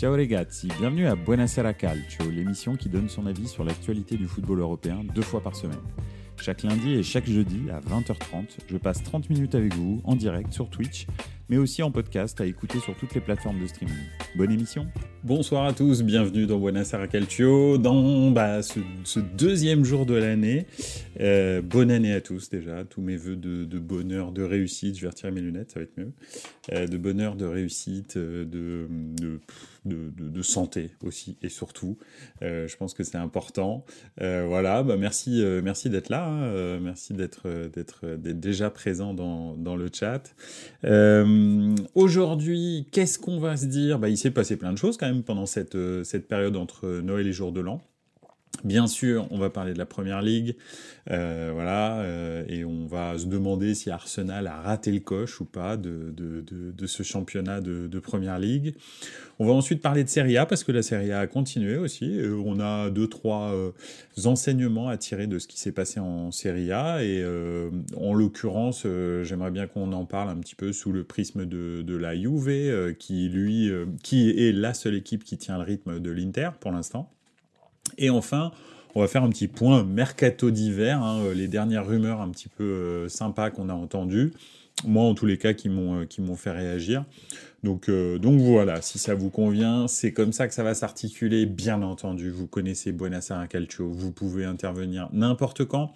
Ciao les gars, bienvenue à Buonasera Calcio, l'émission qui donne son avis sur l'actualité du football européen 2 fois par semaine. Chaque lundi et chaque jeudi à 20h30, je passe 30 minutes avec vous en direct sur Twitch, mais aussi en podcast à écouter sur toutes les plateformes de streaming. Bonne émission. Bonsoir à tous, bienvenue dans Buonasera Calcio, dans ce 2e jour de l'année. Bonne année à tous déjà, tous mes vœux de bonheur, de réussite, je vais retirer mes lunettes, ça va être mieux. De bonheur, de réussite, de santé aussi et surtout. Je pense que c'est important. Voilà, merci d'être là, hein, merci d'être déjà présent dans le chat. Aujourd'hui, qu'est-ce qu'on va se dire ? Il s'est passé plein de choses quand même pendant cette période entre Noël et jour de l'an. Bien sûr, on va parler de la Premier League, et on va se demander si Arsenal a raté le coche ou pas de ce championnat de Premier League. On va ensuite parler de Serie A, parce que la Serie A a continué aussi. On a 2-3 enseignements à tirer de ce qui s'est passé en Serie A, et en l'occurrence, j'aimerais bien qu'on en parle un petit peu sous le prisme de la Juve, qui est la seule équipe qui tient le rythme de l'Inter pour l'instant. Et enfin, on va faire un petit point mercato d'hiver, hein, les dernières rumeurs un petit peu sympas qu'on a entendues, moi en tous les cas qui m'ont fait réagir. Donc voilà, si ça vous convient, c'est comme ça que ça va s'articuler, bien entendu, vous connaissez Buonasera Calcio, vous pouvez intervenir n'importe quand,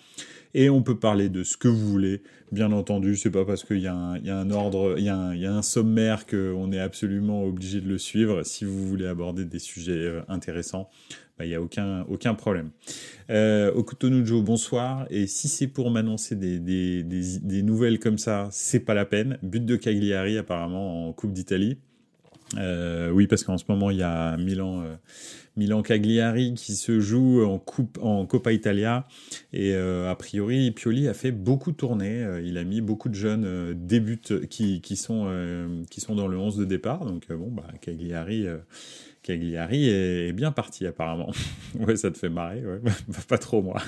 et on peut parler de ce que vous voulez, bien entendu, c'est pas parce qu'il y a un ordre, il y a un sommaire qu'on est absolument obligé de le suivre, si vous voulez aborder des sujets intéressants. Il n'y a aucun problème. Okutonujo, bonsoir. Et si c'est pour m'annoncer des nouvelles comme ça, c'est pas la peine. But de Cagliari, apparemment, en Coupe d'Italie. Oui, parce qu'en ce moment, il y a Milan-Cagliari qui se joue en Coppa Italia. Et a priori, Pioli a fait beaucoup tourner. Il a mis beaucoup de jeunes débutants qui sont dans le 11 de départ. Donc, Cagliari... Cagliari est bien parti, apparemment. Ouais, ça te fait marrer, ouais. Pas trop, moi.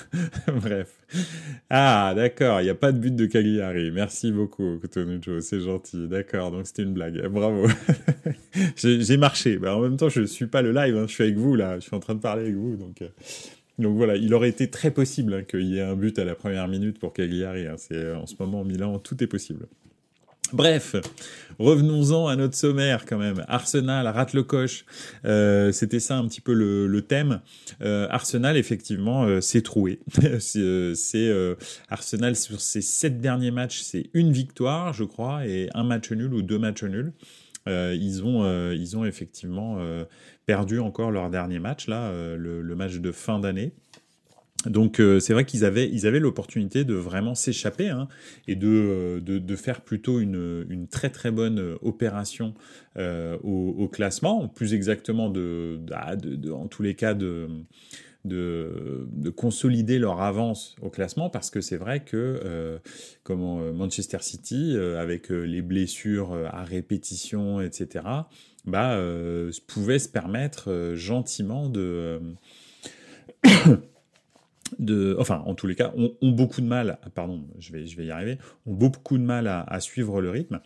Bref. Ah, d'accord, il n'y a pas de but de Cagliari. Merci beaucoup, Cotonucho, c'est gentil. D'accord, donc c'était une blague. Bravo. J'ai marché. En même temps, je ne suis pas le live, hein. Je suis avec vous, là. Je suis en train de parler avec vous, donc voilà, il aurait été très possible hein, qu'il y ait un but à la première minute pour Cagliari. Hein. C'est, en ce moment, Milan, tout est possible. Bref, revenons-en à notre sommaire quand même. Arsenal rate le coche, c'était ça un petit peu le thème. Arsenal effectivement s'est troué. Arsenal sur ses 7 derniers matchs, c'est 1 victoire je crois et 1 match nul ou 2 matchs nuls. Ils ont effectivement perdu encore leur dernier match là, le match de fin d'année. Donc c'est vrai qu'ils avaient l'opportunité de vraiment s'échapper hein, et de faire plutôt une très très bonne opération au classement, plus exactement en tous les cas de consolider leur avance au classement, parce que c'est vrai que Manchester City, avec les blessures à répétition, etc., pouvait se permettre gentiment en tous les cas, ont beaucoup de mal. Pardon, je vais y arriver. Ont beaucoup de mal à suivre le rythme.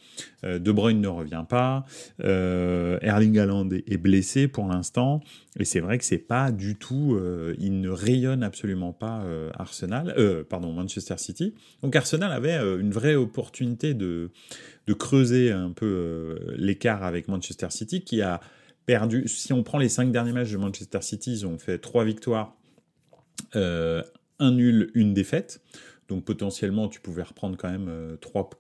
De Bruyne ne revient pas. Erling Haaland est blessé pour l'instant. Et c'est vrai que c'est pas du tout. Il ne rayonne absolument pas Manchester City. Donc Arsenal avait une vraie opportunité de creuser un peu l'écart avec Manchester City, qui a perdu. Si on prend les 5 derniers matchs de Manchester City, ils ont fait 3 victoires. 1 nul, 1 défaite. Donc potentiellement, tu pouvais reprendre quand même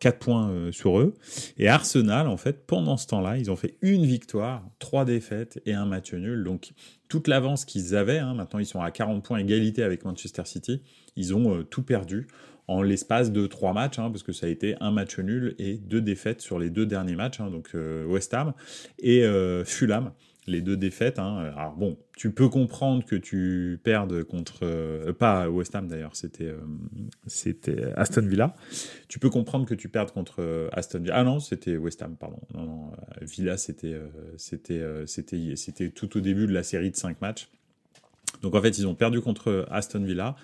4 points sur eux. Et Arsenal, en fait, pendant ce temps-là, ils ont fait 1 victoire, 3 défaites et 1 match nul. Donc toute l'avance qu'ils avaient, hein, maintenant ils sont à 40 points égalité avec Manchester City, ils ont tout perdu en l'espace de 3 matchs, hein, parce que ça a été 1 match nul et 2 défaites sur les 2 derniers matchs, hein, donc West Ham et Fulham. Les 2 défaites, hein. Alors bon, tu peux comprendre que tu perdes contre... pas West Ham d'ailleurs, c'était Aston Villa. Tu peux comprendre que tu perdes contre Aston Villa. Ah non, c'était West Ham, pardon. Non, Villa, c'était tout au début de la série de 5 matchs. Donc en fait, ils ont perdu contre Aston Villa,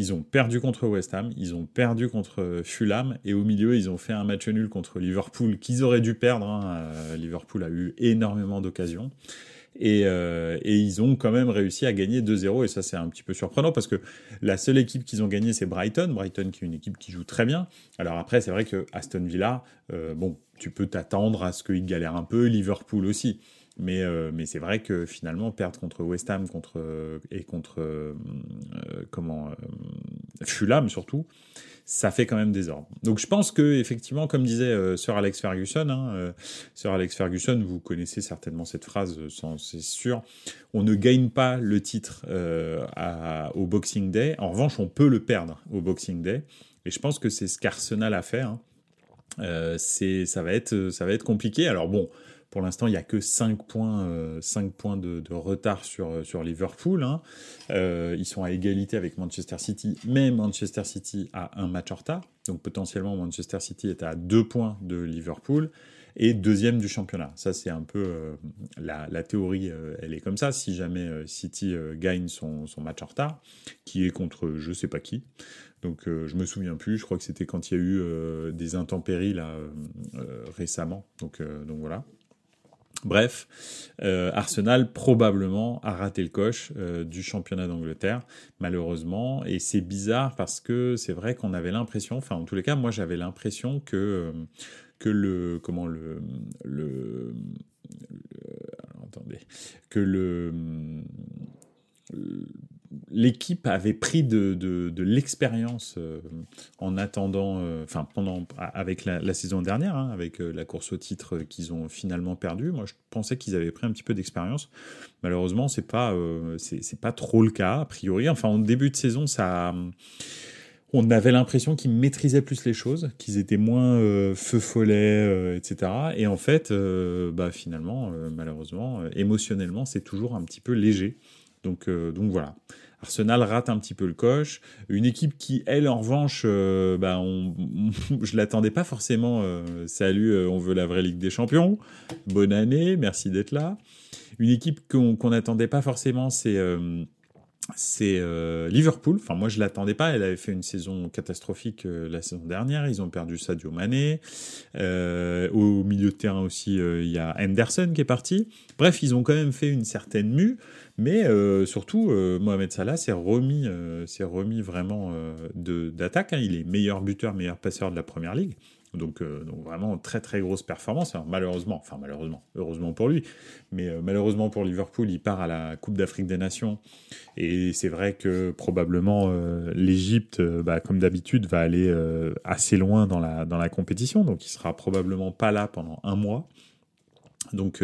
ils ont perdu contre West Ham, ils ont perdu contre Fulham, et au milieu, ils ont fait un match nul contre Liverpool qu'ils auraient dû perdre. Hein. Liverpool a eu énormément d'occasions. et ils ont quand même réussi à gagner 2-0, et ça c'est un petit peu surprenant parce que la seule équipe qu'ils ont gagnée c'est Brighton qui est une équipe qui joue très bien. Alors après c'est vrai que Aston Villa, tu peux t'attendre à ce qu'ils galèrent un peu, Liverpool aussi. Mais c'est vrai que finalement, perdre contre West Ham contre Fulham surtout, ça fait quand même désordre. Donc je pense que effectivement, comme disait Sir Alex Ferguson, vous connaissez certainement cette phrase, c'est sûr, on ne gagne pas le titre au Boxing Day. En revanche, on peut le perdre au Boxing Day. Et je pense que c'est ce qu'Arsenal a fait. Ça va être compliqué. Alors bon. Pour l'instant, il n'y a que 5 points de retard sur Liverpool. Ils sont à égalité avec Manchester City, mais Manchester City a un match en retard. Donc potentiellement, Manchester City est à 2 points de Liverpool et deuxième du championnat. Ça, c'est un peu la théorie, elle est comme ça. Si jamais City gagne son match en retard, qui est contre je ne sais pas qui, donc je me souviens plus, je crois que c'était quand il y a eu des intempéries là, récemment. Donc voilà. Bref, Arsenal probablement a raté le coche du championnat d'Angleterre, malheureusement. Et c'est bizarre parce que c'est vrai qu'on avait l'impression, enfin en tous les cas, moi j'avais l'impression que l'équipe avait pris de l'expérience en attendant, avec la saison dernière, avec la course au titre qu'ils ont finalement perdue. Moi, je pensais qu'ils avaient pris un petit peu d'expérience. Malheureusement, c'est pas trop le cas a priori. Enfin, en début de saison, on avait l'impression qu'ils maîtrisaient plus les choses, qu'ils étaient moins feu follet, etc. Et en fait, finalement, malheureusement, émotionnellement, c'est toujours un petit peu léger. Donc voilà, Arsenal rate un petit peu le coche. Une équipe qui, elle, en revanche, je l'attendais pas forcément. Salut, on veut la vraie Ligue des Champions. Bonne année, merci d'être là. Une équipe qu'on n'attendait pas forcément, c'est Liverpool. Enfin, moi, je l'attendais pas. Elle avait fait une saison catastrophique la saison dernière. Ils ont perdu Sadio Mané. Au milieu de terrain aussi, il y a Henderson qui est parti. Bref, ils ont quand même fait une certaine mue. Mais surtout, Mohamed Salah s'est remis vraiment d'attaque. Il est meilleur passeur de la Premier League. Donc vraiment très très grosse performance. Alors, malheureusement, heureusement pour lui, mais malheureusement pour Liverpool, il part à la Coupe d'Afrique des Nations et c'est vrai que probablement l'Égypte, comme d'habitude, va aller assez loin dans la compétition, donc il sera probablement pas là pendant un mois. Donc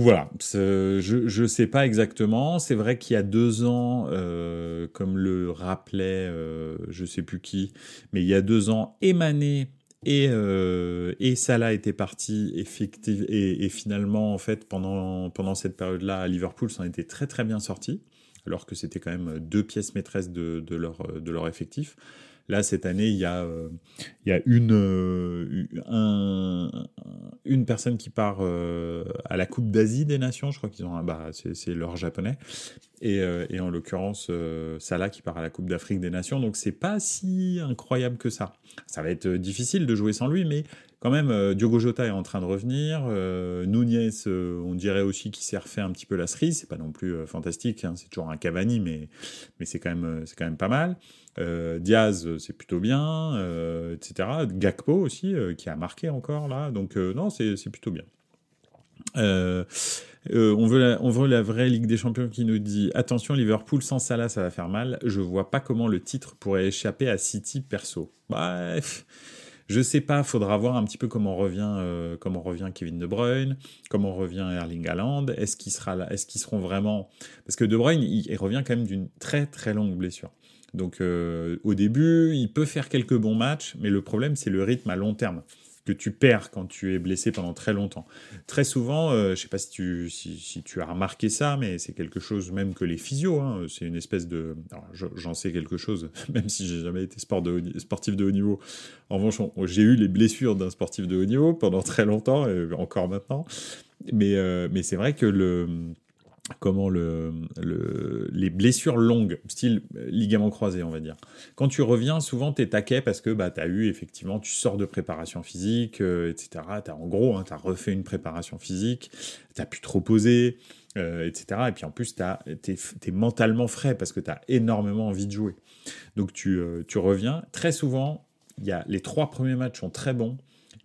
voilà, je sais pas exactement. C'est vrai qu'il y a 2 ans, comme le rappelait je sais plus qui, mais il y a 2 ans, Mané et Salah étaient partis effectivement, et finalement en fait pendant cette période-là, à Liverpool s'en était très très bien sorti, alors que c'était quand même 2 pièces maîtresses de leur effectif. Là, cette année, il y a une personne qui part à la Coupe d'Asie des Nations. Je crois qu'ils ont c'est leur japonais. Et en l'occurrence, Salah qui part à la Coupe d'Afrique des Nations. Donc, c'est pas si incroyable que ça. Ça va être difficile de jouer sans lui, mais quand même, Diogo Jota est en train de revenir. Nunez, on dirait aussi qu'il s'est refait un petit peu la cerise. C'est pas non plus fantastique. C'est toujours un Cavani, mais c'est quand même pas mal. Diaz, c'est plutôt bien, etc. Gakpo aussi, qui a marqué encore là. Donc non, c'est plutôt bien. On veut la vraie Ligue des Champions qui nous dit « Attention, Liverpool, sans Salah, ça va faire mal. Je vois pas comment le titre pourrait échapper à City perso. » Bref, je sais pas, faudra voir un petit peu comment revient Kevin De Bruyne, comment revient Erling Haaland, est-ce qu'il sera là, est-ce qu'ils seront vraiment... Parce que De Bruyne, il revient quand même d'une très très longue blessure. Donc au début, il peut faire quelques bons matchs, mais le problème, c'est le rythme à long terme que tu perds quand tu es blessé pendant très longtemps. Très souvent, je sais pas si tu as remarqué ça, mais c'est quelque chose même que les physios, c'est une espèce de... Alors, j'en sais quelque chose, même si j'ai jamais été sportif de haut niveau. En revanche, j'ai eu les blessures d'un sportif de haut niveau pendant très longtemps, et encore maintenant. Mais c'est vrai que comment les blessures longues, style ligament croisé, on va dire. Quand tu reviens, souvent, t'es taquet parce que bah, t'as eu, effectivement, tu sors de préparation physique, etc. T'as refait une préparation physique, t'as pu te reposer, etc. Et puis, en plus, t'es mentalement frais parce que t'as énormément envie de jouer. Donc, tu reviens. Très souvent, les trois premiers matchs sont très bons.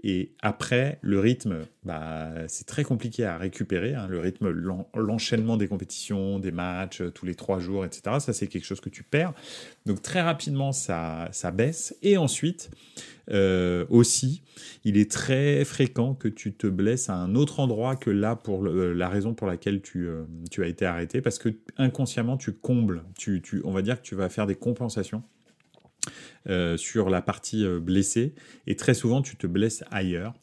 Et après, le rythme, bah, c'est très compliqué à récupérer. Hein, le rythme, l'enchaînement des compétitions, des matchs, tous les 3 jours, etc. Ça, c'est quelque chose que tu perds. Donc, très rapidement, ça baisse. Et ensuite, aussi, il est très fréquent que tu te blesses à un autre endroit que là, pour la raison pour laquelle tu as été arrêté. Parce que inconsciemment, tu combles. On va dire que tu vas faire des compensations. Sur la partie blessée, et très souvent tu te blesses ailleurs,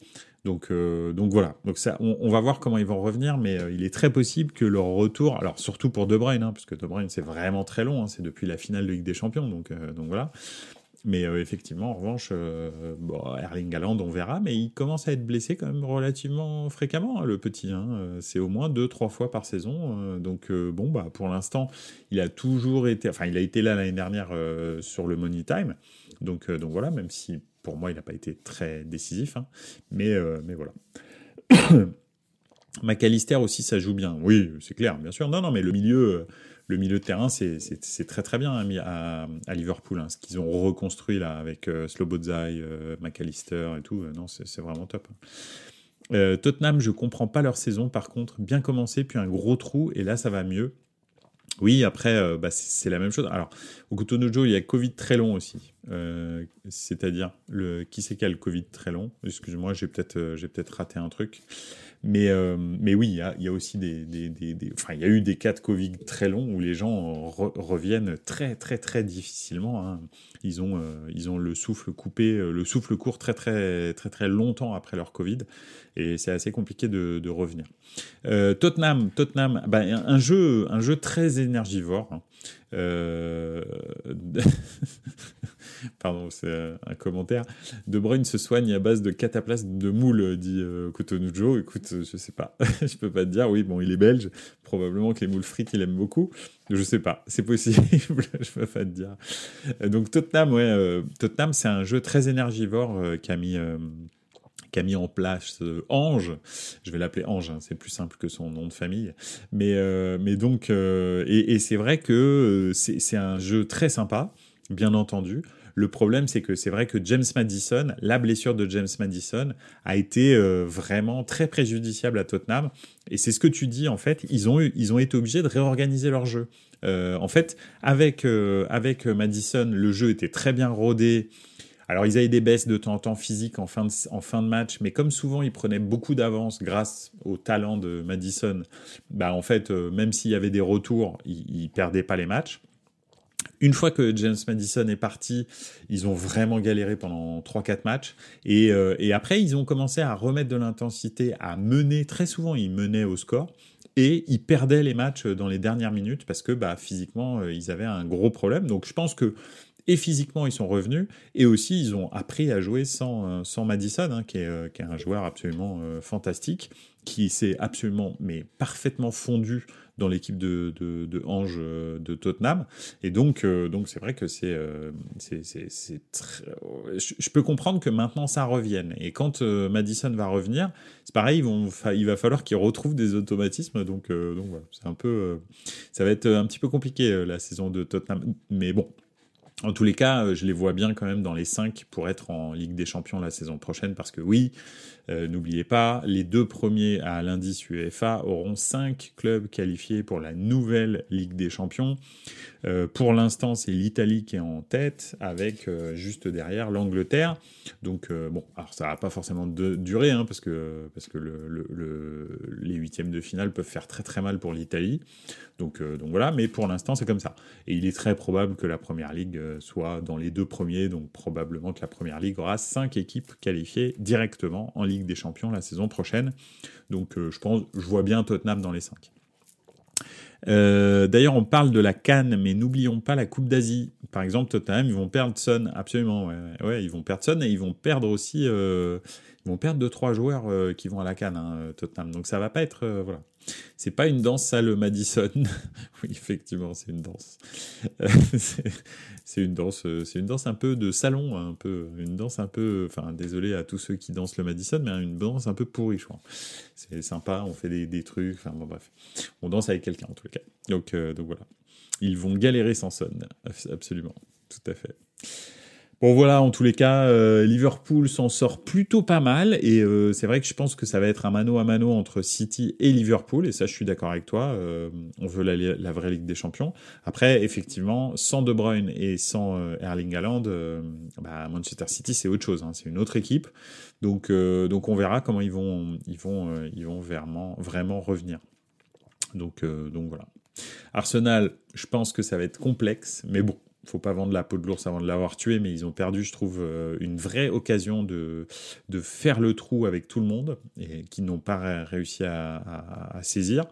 donc voilà. Donc ça, on va voir comment ils vont revenir, mais il est très possible que leur retour, alors surtout pour De Bruyne, hein, parce que De Bruyne c'est vraiment très long, hein, c'est depuis la finale de Ligue des Champions, donc voilà. Mais effectivement, en revanche, Erling Haaland, on verra, mais il commence à être blessé quand même relativement fréquemment, hein, le petit. Hein, c'est au moins 2-3 fois par saison. Pour l'instant, il a toujours été... Enfin, il a été là l'année dernière sur le Money Time. Donc voilà, même si, pour moi, il n'a pas été très décisif. Hein, mais voilà. McAllister aussi, ça joue bien. Oui, c'est clair, bien sûr. Non, mais le milieu... Le milieu de terrain, c'est très très bien hein, à Liverpool. Hein, ce qu'ils ont reconstruit là avec Slobodzai, McAllister et tout, non, c'est vraiment top. Tottenham, je comprends pas leur saison. Par contre, bien commencé, puis un gros trou, et là ça va mieux. Oui, après, c'est la même chose. Alors, au Cotonou, il y a Covid très long aussi. C'est-à-dire, qui c'est qui a le Covid très long ? Excuse-moi, j'ai peut-être raté un truc. Mais oui, il y a aussi il y a eu des cas de Covid très longs où les gens reviennent très, très, très difficilement. Hein. Ils ont le souffle coupé, le souffle court très, très, très, très longtemps après leur Covid. Et c'est assez compliqué de revenir. Tottenham, un jeu très énergivore. Hein. Pardon, c'est un commentaire. De Bruyne se soigne à base de cataplasme de moules, dit Cotonujo. Écoute, je sais pas, je peux pas te dire. Oui, bon, il est belge, probablement que les moules frites il aime beaucoup. Je sais pas, c'est possible, je peux pas te dire. Donc Tottenham, Tottenham, c'est un jeu très énergivore qu'a mis en place Ange, je vais l'appeler Ange, hein, c'est plus simple que son nom de famille, mais donc c'est vrai que c'est un jeu très sympa, bien entendu. Le problème, c'est que c'est vrai que James Maddison, la blessure de James Maddison a été vraiment très préjudiciable à Tottenham. Et c'est ce que tu dis, en fait, ils ont été obligés de réorganiser leur jeu. En fait, avec Maddison, le jeu était très bien rodé. Alors, ils avaient des baisses de temps en temps physiques en fin de match, mais comme souvent, ils prenaient beaucoup d'avance grâce au talent de Maddison. Bah, en fait, même s'il y avait des retours, ils perdaient pas les matchs. Une fois que James Maddison est parti, ils ont vraiment galéré pendant 3-4 matchs. Et après, ils ont commencé à remettre de l'intensité, à mener. Très souvent, ils menaient au score. Et ils perdaient les matchs dans les dernières minutes parce que bah, physiquement, ils avaient un gros problème. Donc, je pense que... Et physiquement, ils sont revenus. Et aussi, ils ont appris à jouer sans Maddison, hein, qui est un joueur absolument fantastique, qui s'est absolument, mais parfaitement fondu dans l'équipe de Ange de Tottenham. Et donc c'est vrai que c'est très... Je peux comprendre que maintenant, ça revienne. Et quand Maddison va revenir, c'est pareil, il va falloir qu'il retrouve des automatismes. Donc voilà, c'est un peu... ça va être un petit peu compliqué, la saison de Tottenham. Mais bon... En tous les cas, je les vois bien quand même dans les 5 pour être en Ligue des Champions la saison prochaine parce que oui, n'oubliez pas, les 2 premiers à l'indice UEFA auront 5 clubs qualifiés pour la nouvelle Ligue des Champions. Pour l'instant, c'est l'Italie qui est en tête avec juste derrière l'Angleterre. Donc alors ça va pas forcément durer hein, parce que les 8e de finale peuvent faire très très mal pour l'Italie. Donc voilà, mais pour l'instant, c'est comme ça. Et il est très probable que la Première Ligue soit dans les 2 premiers, donc probablement que la Première Ligue aura 5 équipes qualifiées directement en Ligue des Champions la saison prochaine. Donc je vois bien Tottenham dans les 5. D'ailleurs, on parle de la CAN, mais n'oublions pas la Coupe d'Asie. Par exemple, Tottenham, ils vont perdre Son, absolument. Ouais, ils vont perdre Son et ils vont perdre aussi... ils vont perdre 2-3 joueurs qui vont à la CAN, hein, Tottenham. Donc ça va pas être... voilà. C'est pas une danse, ça, le Madison. Oui, effectivement, c'est une danse. C'est une danse un peu de salon, un peu, une danse un peu... Enfin, désolé à tous ceux qui dansent le Madison, mais une danse un peu pourrie, je crois. C'est sympa, on fait des trucs, enfin bon, bref. On danse avec quelqu'un, en tout cas. Donc voilà. Ils vont galérer sans Son, absolument. Tout à fait. Bon voilà, en tous les cas, Liverpool s'en sort plutôt pas mal et c'est vrai que je pense que ça va être un mano à mano entre City et Liverpool et ça je suis d'accord avec toi, on veut la vraie Ligue des Champions. Après effectivement, sans De Bruyne et sans Erling Haaland, Manchester City c'est autre chose, hein, c'est une autre équipe. Donc on verra comment ils vont vraiment revenir. Donc voilà. Arsenal, je pense que ça va être complexe, mais bon. Faut pas vendre la peau de l'ours avant de l'avoir tué, mais ils ont perdu, je trouve, une vraie occasion de faire le trou avec tout le monde et qui n'ont pas réussi à saisir.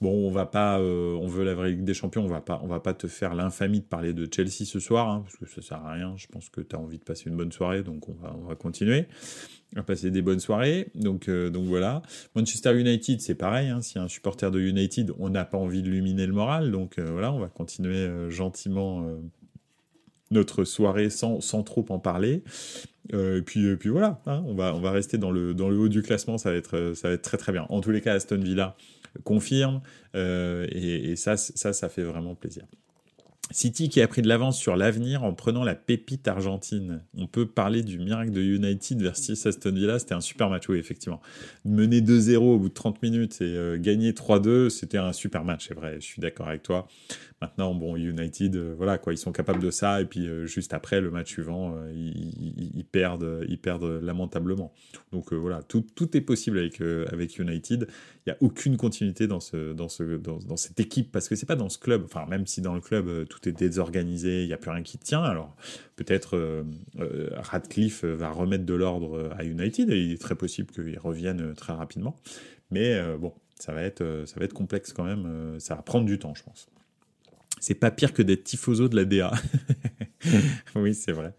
Bon, on va pas, on veut la vraie Ligue des Champions, on va pas te faire l'infamie de parler de Chelsea ce soir, hein, parce que ça sert à rien. Je pense que tu as envie de passer une bonne soirée, donc on va continuer à passer des bonnes soirées. Donc voilà. Manchester United, c'est pareil, hein, si un supporter de United, on n'a pas envie de lui miner le moral, donc voilà, on va continuer gentiment. Notre soirée sans trop en parler. Et puis voilà, hein, on va rester dans le haut du classement, ça va être très très bien. En tous les cas, Aston Villa confirme et ça fait vraiment plaisir. City qui a pris de l'avance sur l'avenir en prenant la pépite argentine. On peut parler du miracle de United versus Aston Villa, c'était un super match, oui, effectivement. Mener 2-0 au bout de 30 minutes et gagner 3-2, c'était un super match, c'est vrai, je suis d'accord avec toi. Maintenant, bon, United, voilà quoi, ils sont capables de ça, et puis juste après, le match suivant, ils perdent lamentablement. Donc voilà, tout est possible avec United. Il n'y a aucune continuité dans cette équipe, parce que c'est pas dans ce club, enfin, même si dans le club, tout est désorganisé, il n'y a plus rien qui tient. Alors peut-être Ratcliffe va remettre de l'ordre à United et il est très possible qu'ils reviennent très rapidement. Mais bon, ça va être complexe quand même. Ça va prendre du temps, je pense. C'est pas pire que d'être tifoso de la DA. Oui, c'est vrai.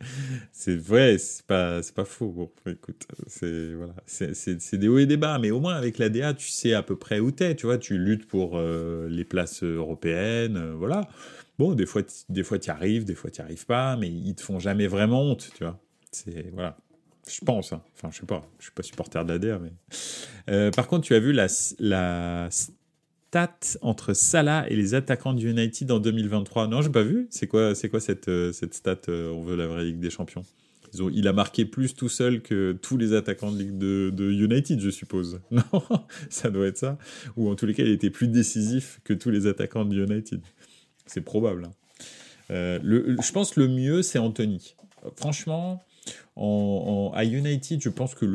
C'est vrai, c'est pas faux. Bon, écoute, c'est des hauts et des bas, mais au moins avec la DA, tu sais à peu près où t'es. Tu vois, tu luttes pour les places européennes, voilà. Bon, des fois t'y arrives, des fois t'y arrives pas, mais ils te font jamais vraiment honte, tu vois. C'est voilà. Je pense, hein. Enfin, je sais pas, je suis pas supporter de l'ADR, mais par contre, tu as vu la stat entre Salah et les attaquants du United en 2023. Non, j'ai pas vu. C'est quoi cette stat on veut la vraie Ligue des Champions. Il a marqué plus tout seul que tous les attaquants de Ligue de United, je suppose. Non, ça doit être ça. Ou en tous les cas, il était plus décisif que tous les attaquants de United. C'est probable. Je pense que le mieux, c'est Anthony. Franchement, à United, je pense que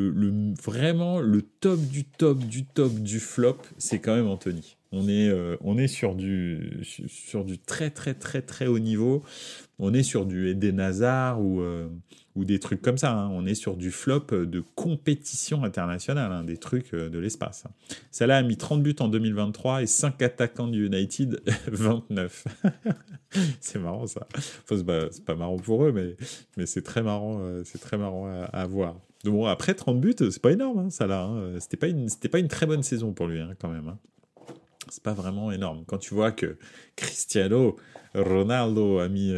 vraiment le top du flop, c'est quand même Anthony. On est sur du très, très, très, très haut niveau. On est sur du Eden Hazard ou des trucs comme ça. Hein. On est sur du flop de compétition internationale, hein, des trucs de l'espace. Salah a mis 30 buts en 2023 et 5 attaquants du United, 29. C'est marrant, ça. Enfin, c'est pas marrant pour eux, mais c'est très marrant à voir. Donc, bon, après, 30 buts, c'est pas énorme, hein, Salah. Hein. C'était pas une très bonne saison pour lui, hein, quand même. Hein. C'est pas vraiment énorme. Quand tu vois que Cristiano Ronaldo a mis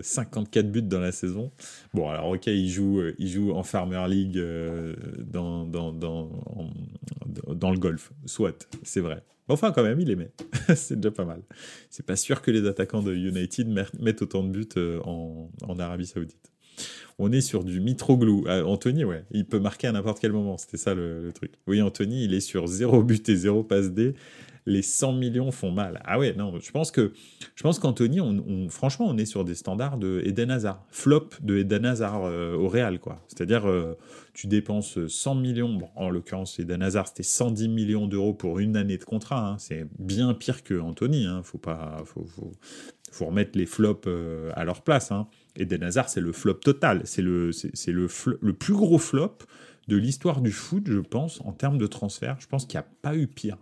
54 buts dans la saison. Bon, alors ok, il joue en Farmer League dans le golf. Soit, c'est vrai. Enfin, quand même, il les met. C'est déjà pas mal. C'est pas sûr que les attaquants de United mettent autant de buts en Arabie Saoudite. On est sur du Mitroglou. Anthony, ouais, il peut marquer à n'importe quel moment. C'était ça le truc. Oui, Anthony, il est sur 0 but et 0 passe D. Les 100 millions font mal. Ah ouais, non, je pense qu'Anthony, franchement, on est sur des standards de Eden Hazard. Flop de Eden Hazard au Real, quoi. C'est-à-dire, tu dépenses 100 millions. Bon, en l'occurrence, Eden Hazard, c'était 110 millions d'euros pour une année de contrat. Hein. C'est bien pire que Anthony. Hein. Faut remettre les flops à leur place. Hein. Eden Hazard, c'est le flop total. C'est le plus gros flop de l'histoire du foot, je pense, en termes de transfert. Je pense qu'il n'y a pas eu pire.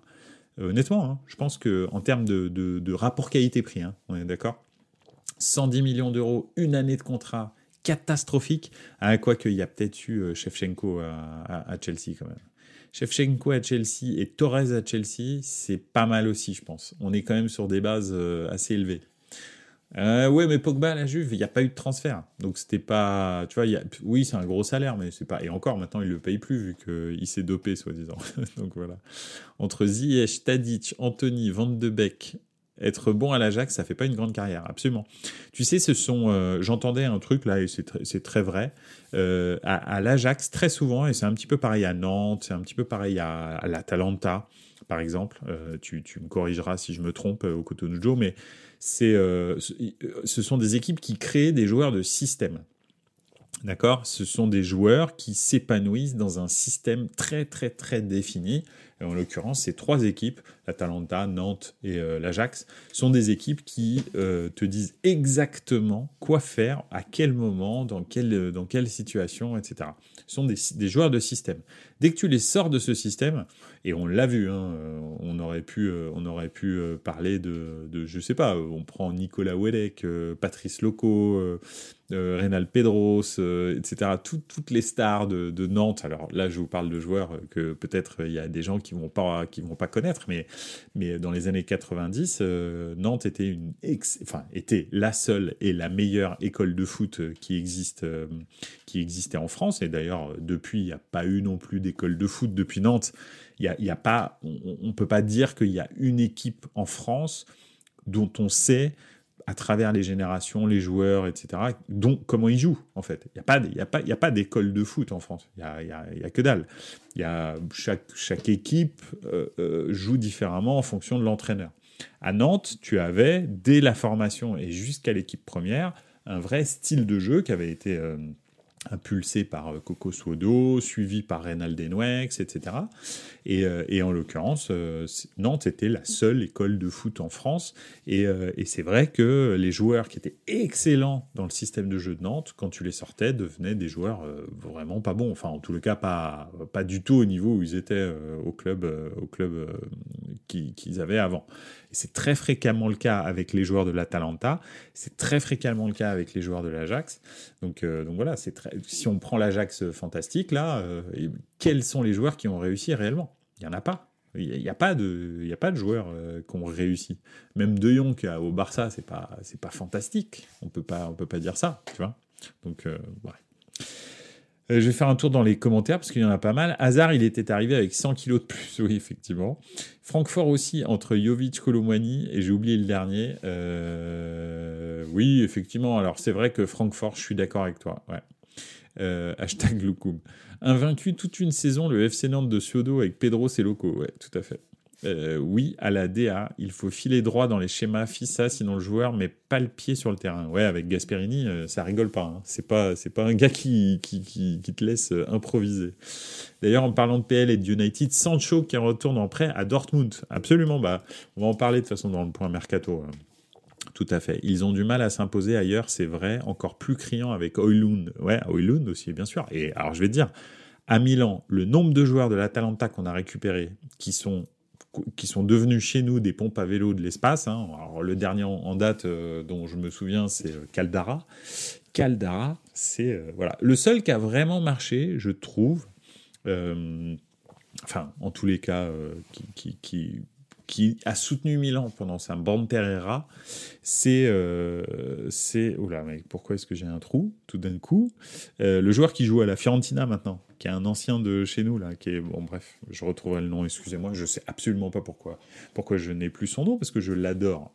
Honnêtement, hein, je pense qu'en termes de rapport qualité-prix, hein, on est d'accord, 110 millions d'euros, une année de contrat, catastrophique, à quoi qu'il y a peut-être eu Shevchenko à Chelsea quand même. Shevchenko à Chelsea et Torres à Chelsea, c'est pas mal aussi, je pense. On est quand même sur des bases assez élevées. Ouais, mais Pogba à la Juve, il n'y a pas eu de transfert. Donc, c'était pas... Tu vois, oui, c'est un gros salaire, mais c'est pas... Et encore, maintenant, il ne le paye plus, vu qu'il s'est dopé, soi-disant. Donc, voilà. Entre Ziyech, Tadic, Anthony, Van de Beek... Être bon à l'Ajax, ça fait pas une grande carrière, absolument. Tu sais, ce sont... j'entendais un truc, là, et c'est très vrai, à l'Ajax, très souvent, et c'est un petit peu pareil à Nantes, c'est un petit peu pareil à l'Atalanta, par exemple. Tu me corrigeras si je me trompe au Cotonou, mais c'est, ce sont des équipes qui créent des joueurs de système. D'accord ? Ce sont des joueurs qui s'épanouissent dans un système très, très, très défini. Et en l'occurrence, ces trois équipes, l'Atalanta, Nantes et l'Ajax, sont des équipes qui te disent exactement quoi faire, à quel moment, dans quelle situation, etc. Ce sont des joueurs de système. Dès que tu les sors de ce système, et on l'a vu, hein, on aurait pu parler de, je sais pas, on prend Nicolas Ouelek, Patrice Loco, Reynal Pedros, etc. Toutes les stars de Nantes. Alors là, je vous parle de joueurs que peut-être il y a des gens qui vont pas connaître, mais dans les années 90, Nantes était était la seule et la meilleure école de foot qui existait en France. Et d'ailleurs, depuis, il n'y a pas eu non plus d'école de foot depuis Nantes. Il y a pas, on ne peut pas dire qu'il y a une équipe en France dont on sait à travers les générations, les joueurs, etc., dont comment ils jouent, en fait. Il n'y a pas d'école de foot en France. Il n'y a que dalle. Chaque équipe joue différemment en fonction de l'entraîneur. À Nantes, tu avais, dès la formation et jusqu'à l'équipe première, un vrai style de jeu qui avait été impulsé par Coco Suodo, suivi par Reynald Denouex, etc. Et en l'occurrence, Nantes était la seule école de foot en France. Et c'est vrai que les joueurs qui étaient excellents dans le système de jeu de Nantes, quand tu les sortais, devenaient des joueurs vraiment pas bons. Enfin, en tout cas, pas du tout au niveau où ils étaient au club qu'ils avaient avant. Et c'est très fréquemment le cas avec les joueurs de l'Atalanta. C'est très fréquemment le cas avec les joueurs de l'Ajax. Donc voilà, c'est très... Si on prend l'Ajax fantastique, là, quels sont les joueurs qui ont réussi réellement ? Il n'y en a pas. Il n'y a pas de joueurs qui ont réussi. Même De Jong au Barça, c'est pas fantastique. On peut pas dire ça, tu vois. Donc, ouais. Je vais faire un tour dans les commentaires parce qu'il y en a pas mal. Hazard, il était arrivé avec 100 kilos de plus, oui, effectivement. Francfort aussi, entre Jovic, Colomwani, et j'ai oublié le dernier. Oui, effectivement. Alors, c'est vrai que Francfort, je suis d'accord avec toi. Ouais. Hashtag Loukoum. Invaincu toute une saison, le FC Nantes de Suodo avec Pedros et Loco. Ouais, tout à fait. Oui, à la DA, il faut filer droit dans les schémas FISA, sinon le joueur met pas le pied sur le terrain. Ouais, avec Gasperini, ça rigole pas. Hein. C'est pas un gars qui te laisse improviser. D'ailleurs, en parlant de PL et de United, Sancho qui retourne en prêt à Dortmund. Absolument, bah, on va en parler de toute façon dans le point mercato. Hein. Tout à fait. Ils ont du mal à s'imposer ailleurs, c'est vrai. Encore plus criant avec Højlund. Ouais, Højlund aussi, bien sûr. Et alors, je vais te dire, à Milan, le nombre de joueurs de l'Atalanta qu'on a récupérés, qui sont devenus chez nous des pompes à vélo de l'espace. Hein. Alors, le dernier en date dont je me souviens, c'est Caldara. Caldara, c'est voilà, le seul qui a vraiment marché, je trouve. Enfin, en tous les cas, qui a soutenu Milan pendant sa Banterera, c'est oula, mais pourquoi est-ce que j'ai un trou tout d'un coup? Le joueur qui joue à la Fiorentina maintenant, qui est un ancien de chez nous, là, qui est... Bon, bref, je retrouverai le nom, excusez-moi, je sais absolument pas pourquoi je n'ai plus son nom, parce que je l'adore.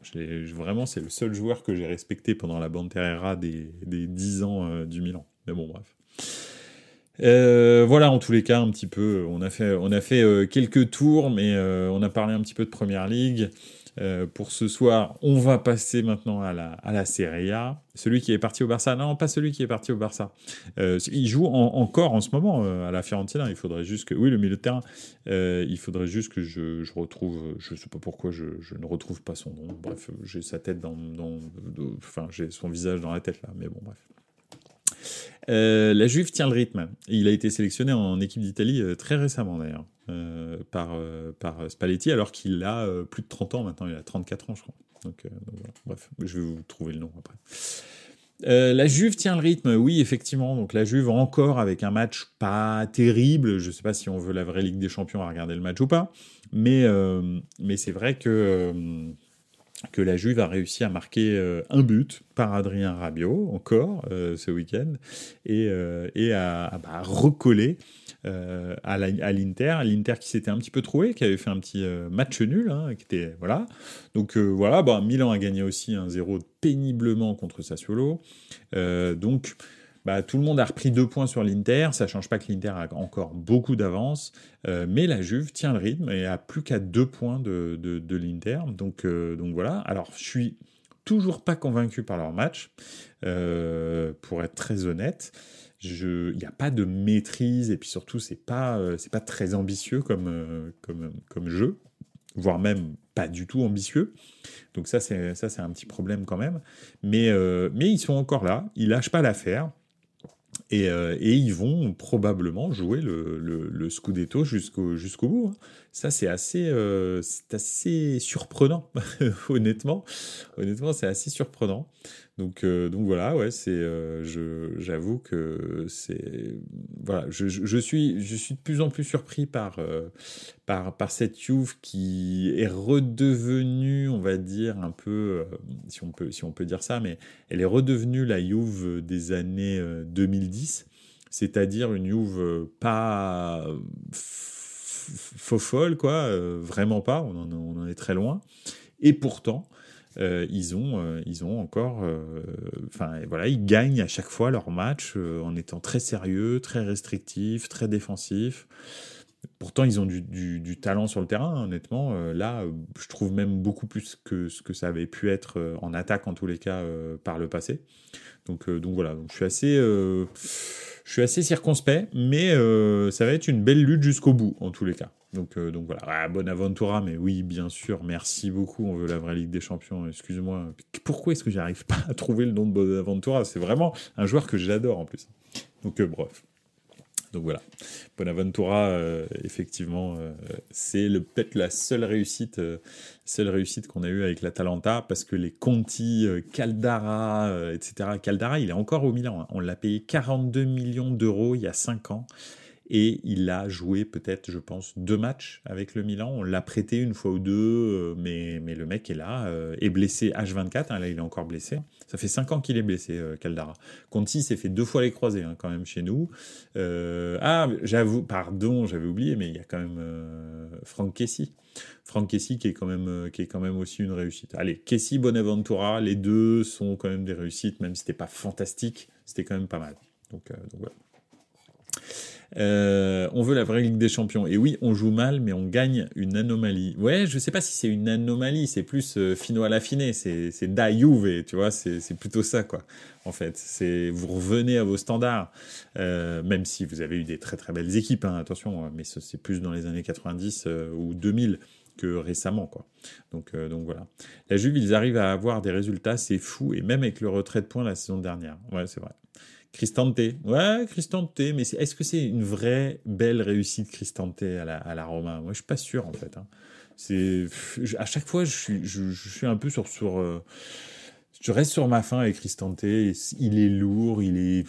Vraiment, c'est le seul joueur que j'ai respecté pendant la Banterera des 10 ans du Milan. Mais bon, bref. Voilà, en tous les cas, un petit peu, on a fait quelques tours, mais on a parlé un petit peu de Premier League. Pour ce soir, on va passer maintenant à la Serie A. Celui qui est parti au Barça, non, pas celui qui est parti au Barça. Il joue encore en ce moment à la Fiorentina. Il faudrait juste que... Oui, le milieu de terrain. Il faudrait juste que je retrouve... Je ne sais pas pourquoi je ne retrouve pas son nom. Bref, j'ai sa tête Enfin, j'ai son visage dans la tête, là. Mais bon, bref. La Juve tient le rythme. Il a été sélectionné en équipe d'Italie très récemment d'ailleurs par Spalletti, alors qu'il a plus de 30 ans maintenant, il a 34 ans je crois, donc voilà. Bref, je vais vous trouver le nom après. La Juve tient le rythme, oui, effectivement. Donc la Juve, encore avec un match pas terrible. Je ne sais pas si on veut la vraie Ligue des Champions à regarder le match ou pas. Mais c'est vrai que la Juve a réussi à marquer un but par Adrien Rabiot, encore, ce week-end, et à recoller à l'Inter. L'Inter qui s'était un petit peu troué, qui avait fait un petit match nul, hein, qui était... Voilà. Donc, voilà, bah, Milan a gagné aussi 1-0 péniblement contre Sassuolo. Donc... Bah, tout le monde a repris 2 points sur l'Inter. Ça ne change pas que l'Inter a encore beaucoup d'avance. Mais la Juve tient le rythme et a plus qu'à 2 points de l'Inter. Donc voilà. Alors, je suis toujours pas convaincu par leur match. Pour être très honnête, il n'y a pas de maîtrise. Et puis surtout, c'est pas très ambitieux comme jeu. Voire même pas du tout ambitieux. Donc ça, c'est un petit problème quand même. Mais ils sont encore là. Ils ne lâchent pas l'affaire. Et ils vont probablement jouer le Scudetto jusqu'au bout. Ça, c'est assez surprenant, honnêtement, c'est assez surprenant. Donc voilà, ouais, j'avoue que c'est... Voilà, je suis de plus en plus surpris par cette Juve qui est redevenue, on va dire, un peu, si on peut dire ça, mais elle est redevenue la Juve des années 2010, c'est-à-dire une Juve pas... faux folle, quoi, vraiment pas, on en est très loin, et pourtant ils ont encore, enfin voilà, ils gagnent à chaque fois leur match en étant très sérieux, très restrictif, très défensif. Pourtant ils ont du talent sur le terrain, hein, honnêtement. Là je trouve même beaucoup plus que ce que ça avait pu être en attaque, en tous les cas, par le passé. Donc voilà, donc je suis assez circonspect, mais ça va être une belle lutte jusqu'au bout, en tous les cas. Donc voilà, ah, Bonaventura, mais oui, bien sûr, merci beaucoup, on veut la vraie Ligue des Champions, excuse-moi. Pourquoi est-ce que j'arrive pas à trouver le nom de Bonaventura ? C'est vraiment un joueur que j'adore, en plus. Donc bref. Donc voilà, Bonaventura, effectivement, c'est peut-être la seule réussite qu'on a eue avec l'Atalanta, parce que les Conti, Caldara, etc. Caldara, il est encore au Milan, hein. On l'a payé 42 millions d'euros il y a 5 ans, et il a joué peut-être, je pense, 2 matchs avec le Milan. On l'a prêté une fois ou deux, mais le mec est là, est blessé H24, hein, là il est encore blessé. Ça fait 5 ans qu'il est blessé, Caldara. Conti s'est fait 2 fois les croisés, hein, quand même, chez nous. J'avoue, pardon, j'avais oublié, mais il y a quand même Franck Kessie qui est quand même aussi une réussite. Allez, Kessie, Bonaventura, les deux sont quand même des réussites, même si c'était pas fantastique, c'était quand même pas mal. Donc voilà. On veut la vraie Ligue des Champions. Et oui, on joue mal, mais on gagne une anomalie. Ouais, je sais pas si c'est une anomalie, c'est plus fino à la fine, c'est da Juve, tu vois, c'est plutôt ça, quoi. En fait, vous revenez à vos standards, même si vous avez eu des très très belles équipes, hein, attention, mais c'est plus dans les années 90 ou 2000 que récemment, quoi. Donc voilà. La Juve, ils arrivent à avoir des résultats, c'est fou, et même avec le retrait de points la saison dernière. Ouais, c'est vrai. Christante, mais est-ce que c'est une vraie belle réussite, Christante, à la Roma ? Moi, je suis pas sûr, en fait, hein. À chaque fois, je suis un peu je reste sur ma faim avec Christante. Il est lourd, il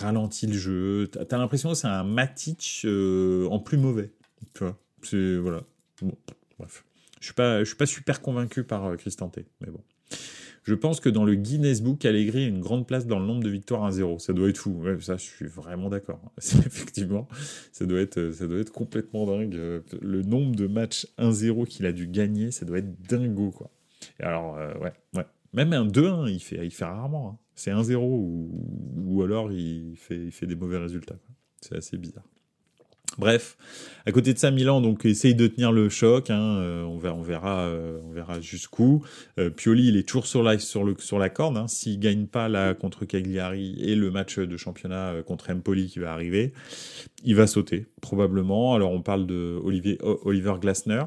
ralentit le jeu. T'as l'impression que c'est un Matic en plus mauvais, tu vois. C'est voilà. Bon, bref, je suis pas super convaincu par Christante, mais bon. Je pense que dans le Guinness Book, Allegri a une grande place dans le nombre de victoires 1-0. Ça doit être fou. Ouais, ça, je suis vraiment d'accord. Effectivement, ça doit être complètement dingue. Le nombre de matchs 1-0 qu'il a dû gagner, ça doit être dingo, quoi. Et alors, ouais. Même un 2-1, il fait rarement, hein. C'est 1-0 ou alors il fait des mauvais résultats, quoi. C'est assez bizarre. Bref, à côté de ça, Milan donc essaye de tenir le choc, hein, on verra jusqu'où. Pioli, il est toujours sur la corde, hein, s'il gagne pas là contre Cagliari et le match de championnat contre Empoli qui va arriver, il va sauter probablement. Alors on parle de Oliver Glasner.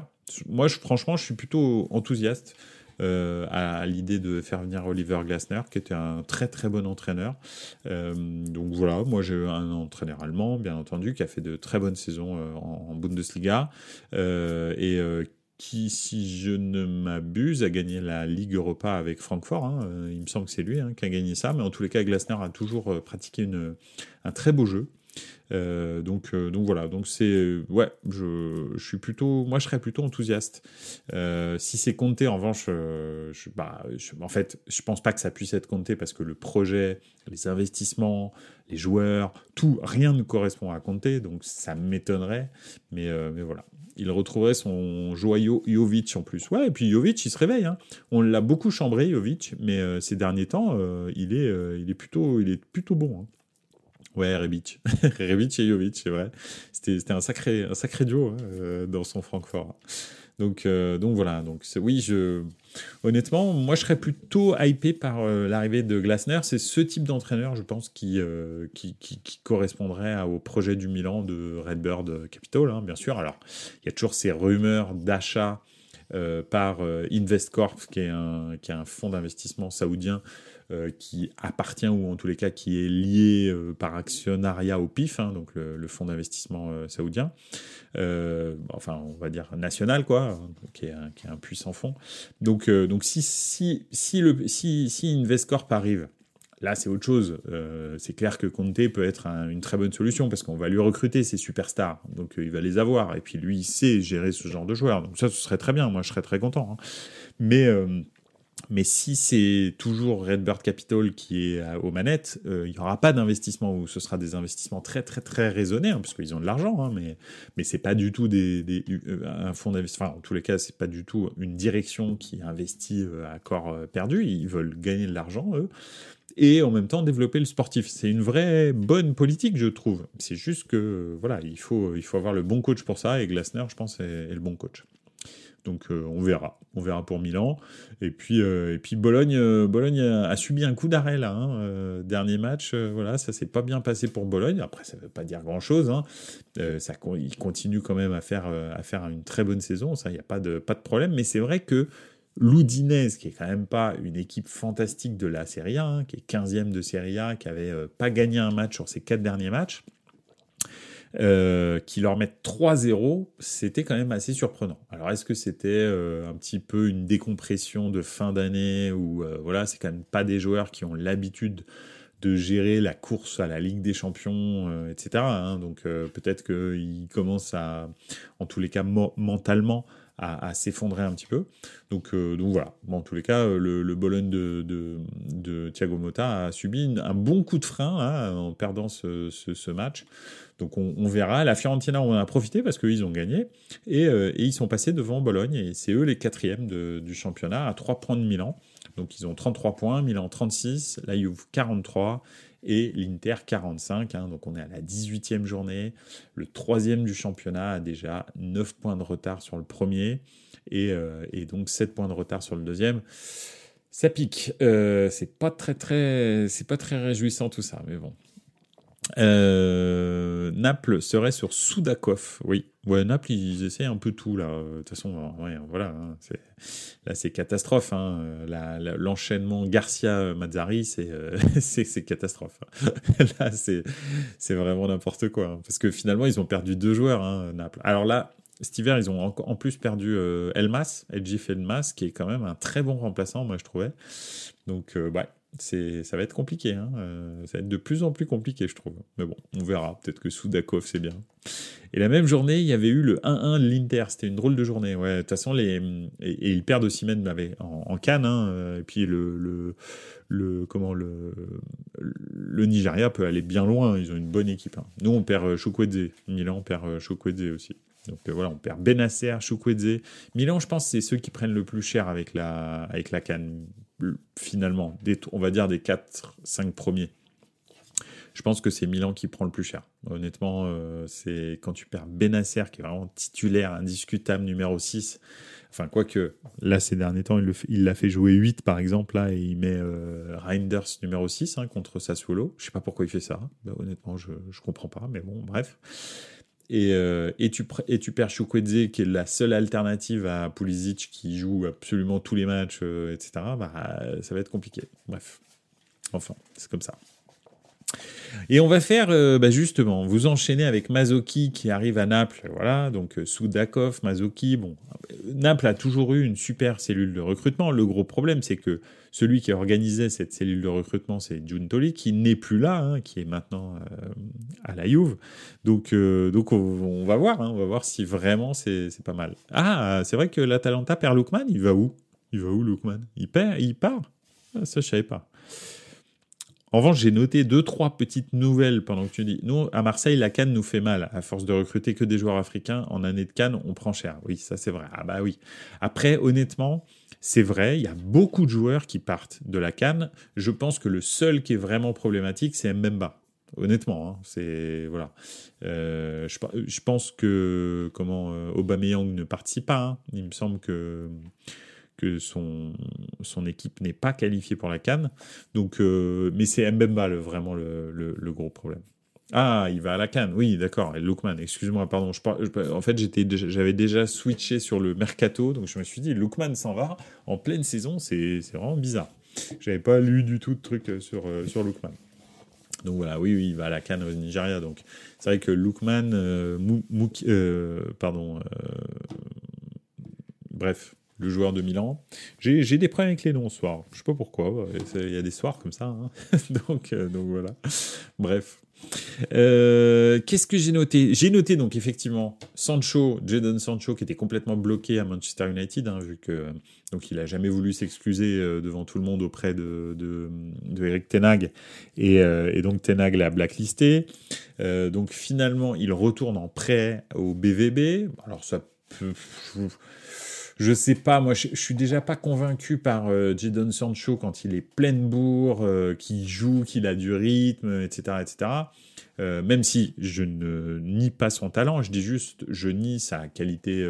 Moi, franchement, je suis plutôt enthousiaste à l'idée de faire venir Oliver Glasner, qui était un très très bon entraîneur. Donc voilà, moi j'ai un entraîneur allemand, bien entendu, qui a fait de très bonnes saisons en Bundesliga, et qui, si je ne m'abuse, a gagné la Ligue Europa avec Francfort. Hein. Il me semble que c'est lui qui a gagné ça. Mais en tous les cas, Glasner a toujours pratiqué un très beau jeu. Donc voilà. Donc c'est ouais, je suis plutôt, moi je serais plutôt enthousiaste. Si c'est Conte, en revanche, en fait, je pense pas que ça puisse être Conte parce que le projet, les investissements, les joueurs, tout, rien ne correspond à Conte. Donc ça m'étonnerait. Mais voilà. Il retrouverait son joyau Jovic en plus. Ouais, et puis Jovic, il se réveille. Hein. On l'a beaucoup chambré, Jovic, mais ces derniers temps, il est plutôt bon. Hein. Ouais, Rebic. Rebic et Jovic, c'est vrai. C'était un sacré duo dans son Francfort. Donc voilà. Donc, oui, honnêtement, moi, je serais plutôt hypé par l'arrivée de Glasner. C'est ce type d'entraîneur, je pense, qui correspondrait au projet du Milan de Redbird Capital, hein, bien sûr. Alors, il y a toujours ces rumeurs d'achat par InvestCorp, qui est un fonds d'investissement saoudien qui appartient, ou en tous les cas qui est lié par actionnariat au PIF, hein, donc le fonds d'investissement saoudien, enfin on va dire national quoi, hein, qui est un puissant fonds. Donc si InvestCorp arrive, là, c'est autre chose. C'est clair que Conte peut être une très bonne solution parce qu'on va lui recruter ses superstars. Donc, il va les avoir. Et puis, lui, il sait gérer ce genre de joueurs. Donc, ça, ce serait très bien. Moi, je serais très content. Hein. Mais si c'est toujours Redbird Capital qui est aux manettes, il n'y aura pas d'investissement, ou ce sera des investissements très, très, très raisonnés, hein, parce qu'ils ont de l'argent, hein, mais ce n'est pas du tout un fonds d'investissement. Enfin, en tous les cas, ce n'est pas du tout une direction qui investit à corps perdu. Ils veulent gagner de l'argent, eux. Et en même temps développer le sportif. C'est une vraie bonne politique, je trouve. C'est juste que voilà, il faut avoir le bon coach pour ça, et Glasner, je pense, est le bon coach. Donc on verra pour Milan. Et puis Bologne a subi un coup d'arrêt là, hein. Dernier match, voilà, ça s'est pas bien passé pour Bologne. Après, ça veut pas dire grand chose, hein. Ils continuent quand même à faire une très bonne saison, ça, il y a pas de problème. Mais c'est vrai que l'Udinese, qui est quand même pas une équipe fantastique de la Serie A, hein, qui est 15e de Serie A, qui avait pas gagné un match sur ses 4 derniers matchs, qui leur mettent 3-0, c'était quand même assez surprenant. Alors, est-ce que c'était un petit peu une décompression de fin d'année, ou voilà, c'est quand même pas des joueurs qui ont l'habitude de gérer la course à la Ligue des Champions, etc. Hein, donc peut-être qu'ils commencent à, en tous les cas mentalement, à s'effondrer un petit peu. Donc voilà. Bon, en tous les cas, le Bologne de Thiago Motta a subi un bon coup de frein, hein, en perdant ce match. Donc on verra. La Fiorentina, on en a profité parce qu'ils ont gagné. Et ils sont passés devant Bologne. Et c'est eux les 4e du championnat, à 3 points de Milan. Donc ils ont 33 points, Milan 36, la Juve 43 et l'Inter 45. Hein, donc on est à la 18e journée. Le 3e du championnat a déjà 9 points de retard sur le premier et donc 7 points de retard sur le deuxième. Ça pique. C'est pas très réjouissant tout ça, mais bon. Naples serait sur Soudakov. Oui, ouais, Naples, ils essayent un peu tout là. De toute façon, ouais, voilà, hein, c'est catastrophe. Hein. L'enchaînement Garcia-Mazzari, c'est catastrophe. Là, c'est vraiment n'importe quoi. Hein, parce que finalement, ils ont perdu 2 joueurs, hein, Naples. Alors là, cet hiver, ils ont en plus perdu Elmas, qui est quand même un très bon remplaçant, moi je trouvais. Donc, ouais. Ça va être compliqué, hein. Ça va être de plus en plus compliqué, je trouve. Mais bon, on verra. Peut-être que Soudakov, c'est bien. Et la même journée, il y avait eu le 1-1 de l'Inter. C'était une drôle de journée. Ouais, de toute façon, et ils perdent aussi même en CAN. Hein. Et puis le Nigeria peut aller bien loin. Ils ont une bonne équipe. Hein. Nous, on perd Chukwueze. Milan perd Chukwueze aussi. Donc voilà, on perd Benasser, Chukwueze. Milan, je pense, c'est ceux qui prennent le plus cher avec la CAN. Finalement, on va dire des 4-5 premiers. Je pense que c'est Milan qui prend le plus cher. Honnêtement, c'est quand tu perds Benasser, qui est vraiment titulaire, indiscutable, numéro 6. Enfin, quoique, là, ces derniers temps, il l'a fait jouer 8, par exemple, là, et il met Reinders, numéro 6, hein, contre Sassuolo. Je ne sais pas pourquoi il fait ça. Ben, honnêtement, je ne comprends pas, mais bon, bref. Et tu perds Chukwueze, qui est la seule alternative à Pulisic, qui joue absolument tous les matchs, etc. Bah, ça va être compliqué. Bref. Enfin, c'est comme ça. Et on va faire, justement, vous enchaîner avec Mazzocchi qui arrive à Naples. Voilà, donc Soudakov, Mazzocchi. Bon, Naples a toujours eu une super cellule de recrutement. Le gros problème, c'est que celui qui organisait cette cellule de recrutement, c'est Giuntoli, qui n'est plus là, hein, qui est maintenant à la Juve. Donc on va voir. On va voir si vraiment c'est pas mal. Ah, c'est vrai que l'Atalanta perd Lookman. Il va où ? Lookman ? Il part ? Ah, ça, je savais pas. En revanche, j'ai noté 2-3 petites nouvelles pendant que tu dis. Nous, à Marseille, la CAN nous fait mal. À force de recruter que des joueurs africains, en année de CAN, on prend cher. Oui, ça, c'est vrai. Ah bah oui. Après, honnêtement, c'est vrai, il y a beaucoup de joueurs qui partent de la CAN. Je pense que le seul qui est vraiment problématique, c'est Mbemba. Honnêtement, hein, c'est... Voilà. Je pense que... Aubameyang ne participe pas. Hein. Il me semble que son équipe n'est pas qualifiée pour la CAN. Donc, mais c'est Mbemba vraiment le gros problème. Ah, il va à la CAN, oui, d'accord. Et Lookman, excuse-moi, pardon. En fait, j'avais déjà switché sur le mercato, donc je me suis dit, Lookman s'en va en pleine saison, c'est vraiment bizarre. Je n'avais pas lu du tout de truc sur Lookman. Donc voilà, oui, il va à la CAN au Nigeria. Donc. C'est vrai que Lookman... bref... Le joueur de Milan. J'ai des problèmes avec les noms ce soir. Je sais pas pourquoi. Il y a des soirs comme ça. Hein. donc voilà. Bref. Qu'est-ce que j'ai noté ? J'ai noté donc effectivement Jadon Sancho qui était complètement bloqué à Manchester United, hein, vu que donc il a jamais voulu s'excuser devant tout le monde auprès de Eric Ten Hag et donc Ten Hag l'a blacklisté. Donc finalement il retourne en prêt au BVB. Alors ça peut... Je sais pas, moi je suis déjà pas convaincu par Jadon Sancho quand il est plein de bourre, qu'il joue, qu'il a du rythme, etc. Même si je ne nie pas son talent, je dis juste, je nie sa qualité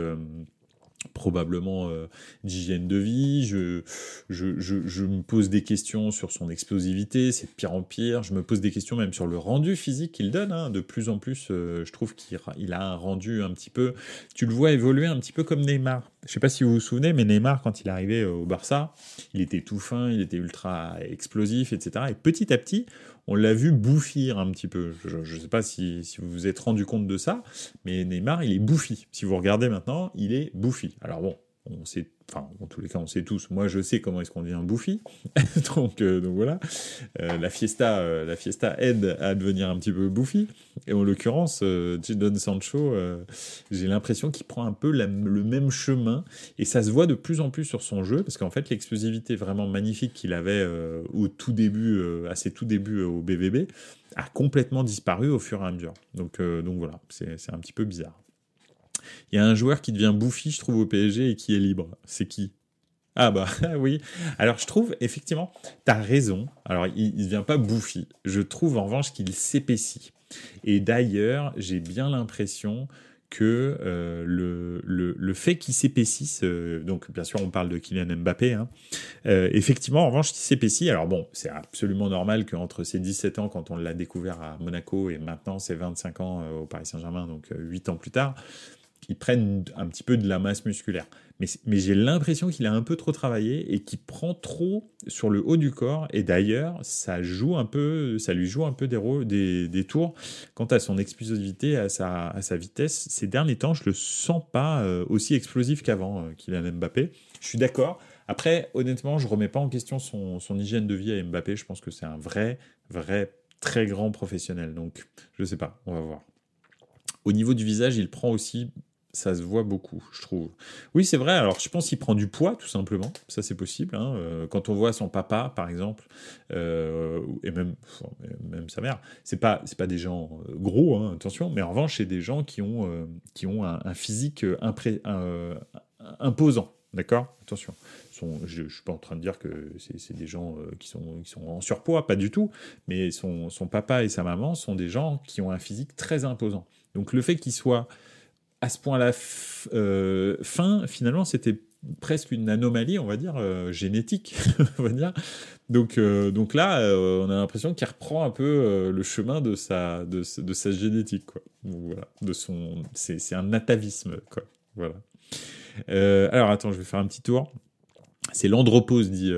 probablement d'hygiène de vie. Je me pose des questions sur son explosivité, c'est de pire en pire. Je me pose des questions même sur le rendu physique qu'il donne, hein. De plus en plus, je trouve qu'il a un rendu un petit peu... Tu le vois évoluer un petit peu comme Neymar. Je ne sais pas si vous vous souvenez, mais Neymar, quand il est arrivé au Barça, il était tout fin, il était ultra explosif, etc. Et petit à petit, on l'a vu bouffir un petit peu. Je ne sais pas si vous vous êtes rendu compte de ça, mais Neymar, il est bouffi. Si vous regardez maintenant, il est bouffi. Alors bon, on sait, enfin, en tous les cas, on sait tous. Moi, je sais comment est-ce qu'on devient bouffi. donc voilà. La fiesta aide à devenir un petit peu bouffi. Et en l'occurrence, Jadon Sancho, j'ai l'impression qu'il prend un peu le même chemin. Et ça se voit de plus en plus sur son jeu. Parce qu'en fait, l'explosivité vraiment magnifique qu'il avait à ses tout débuts au BVB a complètement disparu au fur et à mesure. Donc voilà, c'est un petit peu bizarre. Il y a un joueur qui devient bouffi, je trouve, au PSG et qui est libre. C'est qui ? Ah bah oui. Alors je trouve, effectivement, t'as raison. Alors il ne devient pas bouffi. Je trouve en revanche qu'il s'épaissit. Et d'ailleurs, j'ai bien l'impression que le fait qu'il s'épaississe, donc bien sûr on parle de Kylian Mbappé, hein, effectivement en revanche il s'épaissit, alors bon c'est absolument normal qu'entre ses 17 ans quand on l'a découvert à Monaco et maintenant ses 25 ans au Paris Saint-Germain, donc 8 ans plus tard, il prenne un petit peu de la masse musculaire. Mais j'ai l'impression qu'il a un peu trop travaillé et qu'il prend trop sur le haut du corps. Et d'ailleurs, ça lui joue un peu des tours quant à son explosivité, à sa vitesse. Ces derniers temps, je le sens pas aussi explosif qu'avant Kylian Mbappé. Je suis d'accord. Après, honnêtement, je remets pas en question son hygiène de vie à Mbappé. Je pense que c'est un vrai, très grand professionnel. Donc, je sais pas. On va voir. Au niveau du visage, il prend aussi... Ça se voit beaucoup, je trouve. Oui, c'est vrai. Alors, je pense qu'il prend du poids, tout simplement. Ça, c'est possible. Hein. Quand on voit son papa, par exemple, et même sa mère, c'est pas des gens gros, hein, attention. Mais en revanche, c'est des gens qui ont un physique imposant. D'accord ? Attention. Je ne suis pas en train de dire que c'est des gens qui sont en surpoids, pas du tout. Mais son papa et sa maman sont des gens qui ont un physique très imposant. Donc, le fait qu'ils soient... À ce point-là, fin, finalement, c'était presque une anomalie, on va dire, génétique, on va dire. Donc là, on a l'impression qu'il reprend un peu le chemin de sa génétique, quoi. Donc, voilà, c'est un atavisme, quoi. Voilà. Alors, attends, je vais faire un petit tour. C'est l'andropause, dit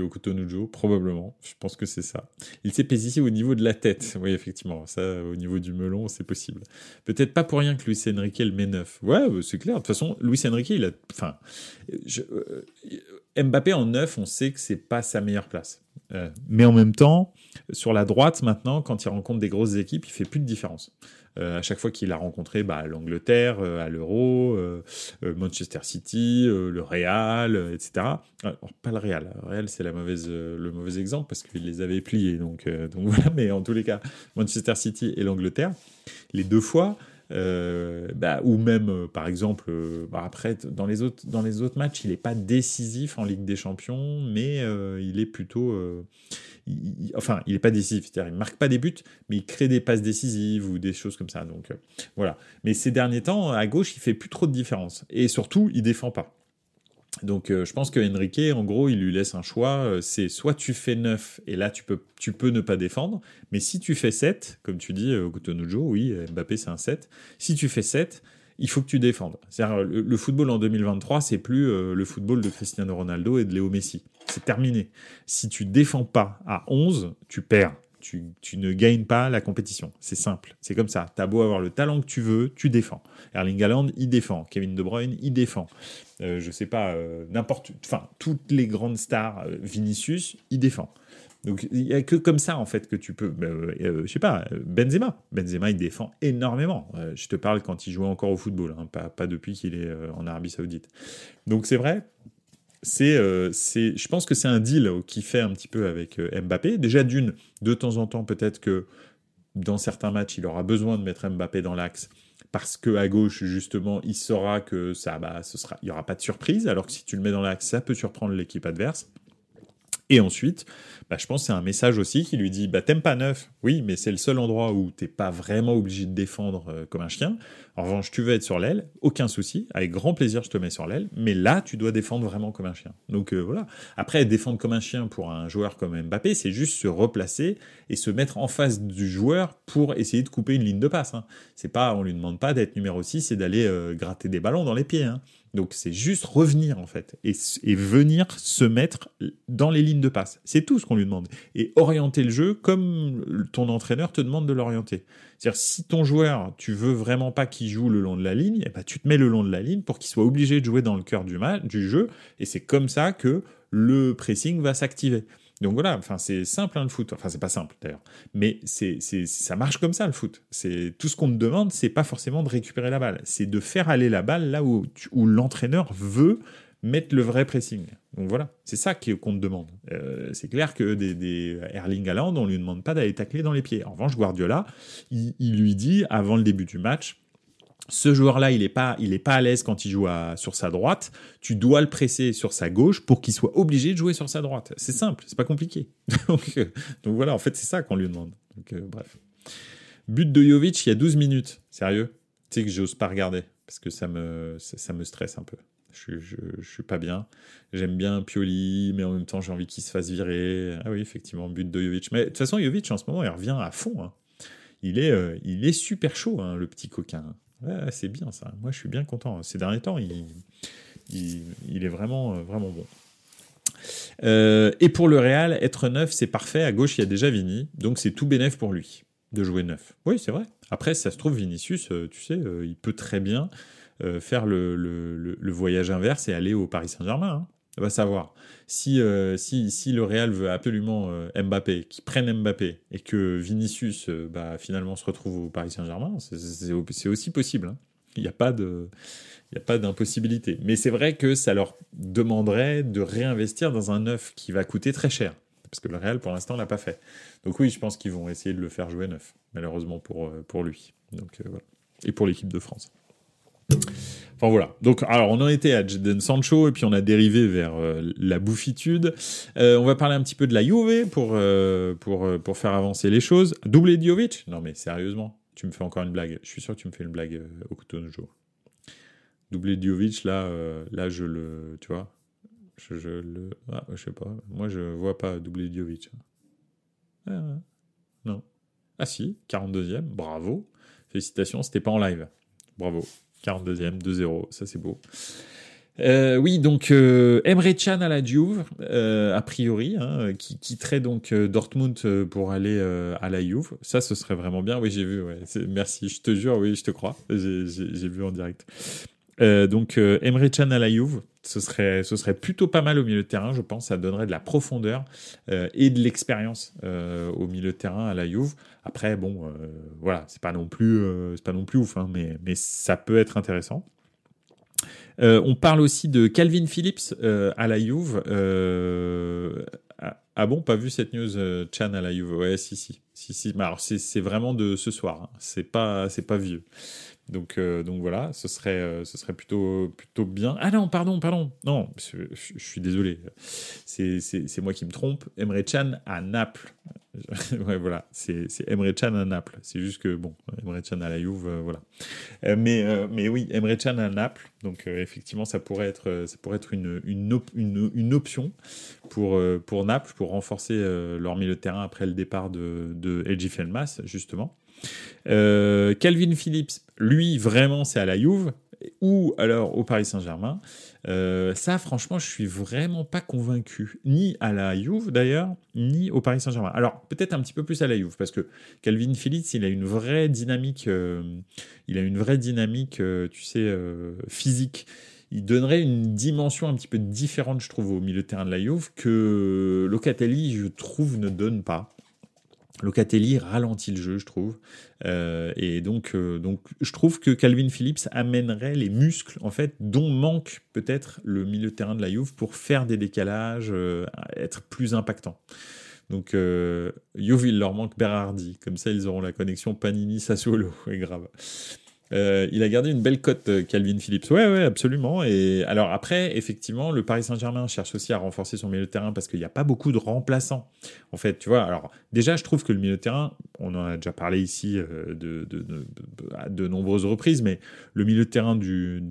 Okutonujo, probablement. Je pense que c'est ça. Il s'est pétissé au niveau de la tête. Oui, effectivement, ça, au niveau du melon, c'est possible. Peut-être pas pour rien que Luis Enrique le met neuf. Ouais, c'est clair. De toute façon, Luis Enrique, il a... Enfin, Mbappé en neuf, on sait que c'est pas sa meilleure place. Mais en même temps, sur la droite, maintenant, quand il rencontre des grosses équipes, il fait plus de différence. À chaque fois qu'il a rencontré l'Angleterre, à l'Euro, Manchester City, le Real, etc. Alors, pas le Real. Le Real, c'est le mauvais exemple parce qu'il les avait pliés. Donc voilà. Mais en tous les cas, Manchester City et l'Angleterre, les deux fois, ou même, par exemple, après, dans les autres matchs, il n'est pas décisif en Ligue des Champions, mais il est plutôt... il n'est pas décisif, c'est-à-dire il ne marque pas des buts, mais il crée des passes décisives ou des choses comme ça. Donc, voilà. Mais ces derniers temps, à gauche, il ne fait plus trop de différence. Et surtout, il ne défend pas. Donc, je pense que Enrique, en gros, il lui laisse un choix. C'est soit tu fais 9 et là, tu peux ne pas défendre. Mais si tu fais 7, comme tu dis, Coutonujo, oui, Mbappé, c'est un 7. Si tu fais 7, il faut que tu défendes. C'est-à-dire, le football en 2023, c'est plus le football de Cristiano Ronaldo et de Léo Messi. C'est terminé. Si tu défends pas à 11, tu perds. Tu ne gagnes pas la compétition. C'est simple. C'est comme ça. T'as beau avoir le talent que tu veux, tu défends. Erling Haaland, il défend. Kevin De Bruyne, il défend. Je sais pas, toutes les grandes stars, Vinicius, il défend. Donc, il n'y a que comme ça, en fait, que tu peux... je sais pas, Benzema, il défend énormément. Je te parle quand il jouait encore au football, hein, pas depuis qu'il est en Arabie Saoudite. Donc, c'est vrai... je pense que c'est un deal qui fait un petit peu avec Mbappé. Déjà de temps en temps, peut-être que dans certains matchs, il aura besoin de mettre Mbappé dans l'axe parce qu'à gauche, justement, il saura que il n'y aura pas de surprise. Alors que si tu le mets dans l'axe, ça peut surprendre l'équipe adverse. Et ensuite, je pense que c'est un message aussi qui lui dit t'aimes pas neuf, oui, mais c'est le seul endroit où t'es pas vraiment obligé de défendre comme un chien. En revanche, tu veux être sur l'aile, aucun souci, avec grand plaisir je te mets sur l'aile, mais là tu dois défendre vraiment comme un chien. Donc voilà. Après, défendre comme un chien pour un joueur comme Mbappé, c'est juste se replacer et se mettre en face du joueur pour essayer de couper une ligne de passe. Hein. C'est pas, on lui demande pas d'être numéro 6 et d'aller gratter des ballons dans les pieds. Hein. Donc c'est juste revenir en fait et venir se mettre dans les lignes de passe. C'est tout ce qu'on lui demande. Et orienter le jeu comme ton entraîneur te demande de l'orienter. C'est-à-dire si ton joueur, tu veux vraiment pas qu'il joue le long de la ligne, tu te mets le long de la ligne pour qu'il soit obligé de jouer dans le cœur du jeu. Et c'est comme ça que le pressing va s'activer. Donc voilà, c'est simple le foot. Enfin, c'est pas simple d'ailleurs, mais ça marche comme ça le foot. C'est tout ce qu'on te demande, c'est pas forcément de récupérer la balle, c'est de faire aller la balle là où l'entraîneur veut mettre le vrai pressing. Donc voilà, c'est ça qu'on te demande. C'est clair que des Erling Haaland, on lui demande pas d'aller tacler dans les pieds. En revanche, Guardiola, il lui dit avant le début du match. Ce joueur-là, il est pas à l'aise quand il joue sur sa droite. Tu dois le presser sur sa gauche pour qu'il soit obligé de jouer sur sa droite. C'est simple, c'est pas compliqué. Donc voilà, en fait, c'est ça qu'on lui demande. Donc bref. But de Jovic, il y a 12 minutes. Sérieux ? Tu sais que j'ose pas regarder parce que ça me stresse un peu. Je suis pas bien. J'aime bien Pioli, mais en même temps, j'ai envie qu'il se fasse virer. Ah oui, effectivement, but de Jovic. Mais de toute façon, Jovic, en ce moment, il revient à fond. Hein. Il est super chaud, hein, le petit coquin. Ouais, c'est bien ça, moi je suis bien content. Ces derniers temps, il est vraiment bon. Et pour le Real, être neuf, c'est parfait. À gauche, il y a déjà Vini, donc c'est tout bénef pour lui de jouer neuf. Oui, c'est vrai. Après, si ça se trouve, Vinicius, tu sais, il peut très bien faire le voyage inverse et aller au Paris Saint-Germain. Hein. On va savoir. Si le Real veut absolument Mbappé, qu'ils prennent Mbappé et que Vinicius finalement se retrouve au Paris Saint-Germain, c'est aussi possible. Hein. Il n'y a pas d'impossibilité. Mais c'est vrai que ça leur demanderait de réinvestir dans un neuf qui va coûter très cher. Parce que le Real, pour l'instant, l'a pas fait. Donc oui, je pense qu'ils vont essayer de le faire jouer neuf. Malheureusement pour lui. Donc, voilà. Et pour l'équipe de France. Enfin voilà, donc alors on en était à Jadon Sancho et puis on a dérivé vers la bouffitude. On va parler un petit peu de la Juve pour faire avancer les choses. Doublé de Jovic ? Non mais sérieusement, tu me fais encore une blague. Je suis sûr que tu me fais une blague au couteau de jour. Doublé de Jovic, là je le, tu vois, je sais pas. Moi je vois pas doublé de Jovic. Non. Ah si, 42e, bravo, félicitations. C'était pas en live, bravo. 42e, 2-0, ça c'est beau. Oui, donc Emre Can à la Juve, a priori, hein, qui quitterait donc Dortmund pour aller à la Juve. Ça, ce serait vraiment bien. Oui, j'ai vu. Ouais. Merci, je te jure. Oui, je te crois. J'ai vu en direct. Donc Emre Can à la Juve, ce serait plutôt pas mal au milieu de terrain, je pense. Ça donnerait de la profondeur et de l'expérience au milieu de terrain à la Juve. Après, bon, voilà, c'est pas non plus ouf, hein, mais ça peut être intéressant. On parle aussi de Calvin Phillips à la Juve. Ah bon, pas vu cette news, Can à la Juve. Ouais, si. Mais alors c'est vraiment de ce soir. Hein. C'est pas vieux. Donc voilà, ce serait plutôt bien. Ah non, pardon. Non, je suis désolé. C'est moi qui me trompe. Emre Can à Naples. Ouais, voilà, c'est Emre Can à Naples. C'est juste que bon, Emre Can à la Juve, voilà. Mais oui, Emre Can à Naples. Donc effectivement, ça pourrait être une option pour Naples pour renforcer leur milieu de terrain après le départ de Elji Felmas justement. Calvin Phillips, lui, vraiment, c'est à la Juve ou alors au Paris Saint-Germain. Ça, franchement, je suis vraiment pas convaincu, ni à la Juve d'ailleurs, ni au Paris Saint-Germain. Alors, peut-être un petit peu plus à la Juve, parce que Calvin Phillips, il a une vraie dynamique, tu sais, physique. Il donnerait une dimension un petit peu différente, je trouve, au milieu de terrain de la Juve que Locatelli, je trouve, ne donne pas. Locatelli ralentit le jeu, je trouve. Et donc, je trouve que Calvin Phillips amènerait les muscles, en fait, dont manque peut-être le milieu de terrain de la Juve pour faire des décalages, être plus impactant. Donc, Juve, il leur manque Berardi. Comme ça, ils auront la connexion Panini-Sassuolo. C'est grave. Il a gardé une belle cote, Calvin Phillips. Ouais, absolument. Et alors après, effectivement, le Paris Saint-Germain cherche aussi à renforcer son milieu de terrain parce qu'il n'y a pas beaucoup de remplaçants. En fait, tu vois. Alors déjà, je trouve que le milieu de terrain, on en a déjà parlé ici à de nombreuses reprises, mais le milieu de terrain du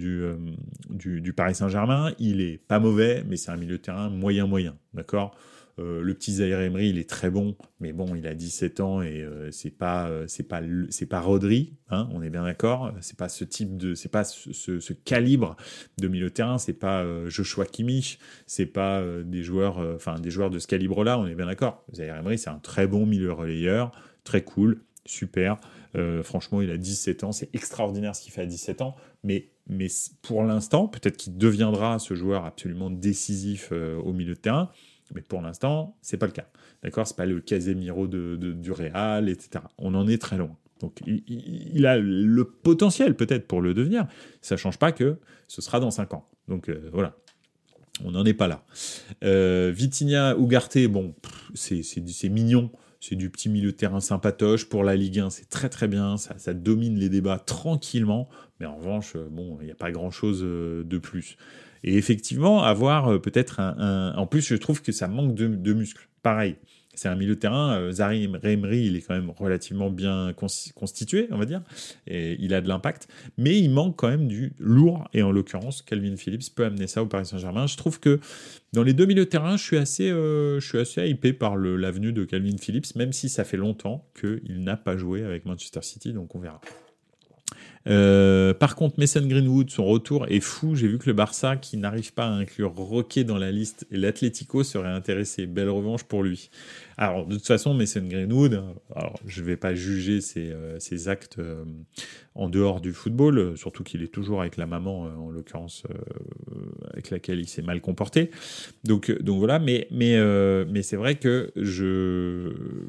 Paris Saint-Germain, il est pas mauvais, mais c'est un milieu de terrain moyen, d'accord. Le petit Zaïre Emery, il est très bon, mais bon, il a 17 ans et c'est pas Rodri, hein, on est bien d'accord. C'est pas ce calibre de milieu de terrain, c'est pas Joshua Kimmich, c'est pas des joueurs de ce calibre-là, on est bien d'accord. Zaïre Emery, c'est un très bon milieu relayeur, très cool, super. Franchement, il a 17 ans, c'est extraordinaire ce qu'il fait à 17 ans, mais pour l'instant, peut-être qu'il deviendra ce joueur absolument décisif au milieu de terrain. Mais pour l'instant, c'est pas le cas, d'accord ? C'est pas le Casemiro du Real, etc. On en est très loin. Donc, il a le potentiel peut-être pour le devenir. Ça change pas que ce sera dans 5 ans. Donc voilà, on n'en est pas là. Vitinha, Ugarte, bon, c'est mignon. C'est du petit milieu de terrain sympatoche. Pour la Ligue 1, c'est très très bien. Ça domine les débats tranquillement. Mais en revanche, bon, il n'y a pas grand-chose de plus. Et effectivement, avoir peut-être En plus, je trouve que ça manque de muscles. Pareil, c'est un milieu de terrain. Zaïre Emery, il est quand même relativement bien constitué, on va dire. Et il a de l'impact. Mais il manque quand même du lourd. Et en l'occurrence, Calvin Phillips peut amener ça au Paris Saint-Germain. Je trouve que dans les deux milieux de terrain, je suis assez hypé par l'avenue de Calvin Phillips, même si ça fait longtemps qu'il n'a pas joué avec Manchester City. Donc, on verra. Par contre, Mason Greenwood, son retour est fou. J'ai vu que le Barça, qui n'arrive pas à inclure Roquet dans la liste, et l'Atlético serait intéressé. Belle revanche pour lui. Alors, de toute façon, Mason Greenwood, alors, je ne vais pas juger ses actes en dehors du football, surtout qu'il est toujours avec la maman, en l'occurrence, avec laquelle il s'est mal comporté. Donc voilà, mais c'est vrai que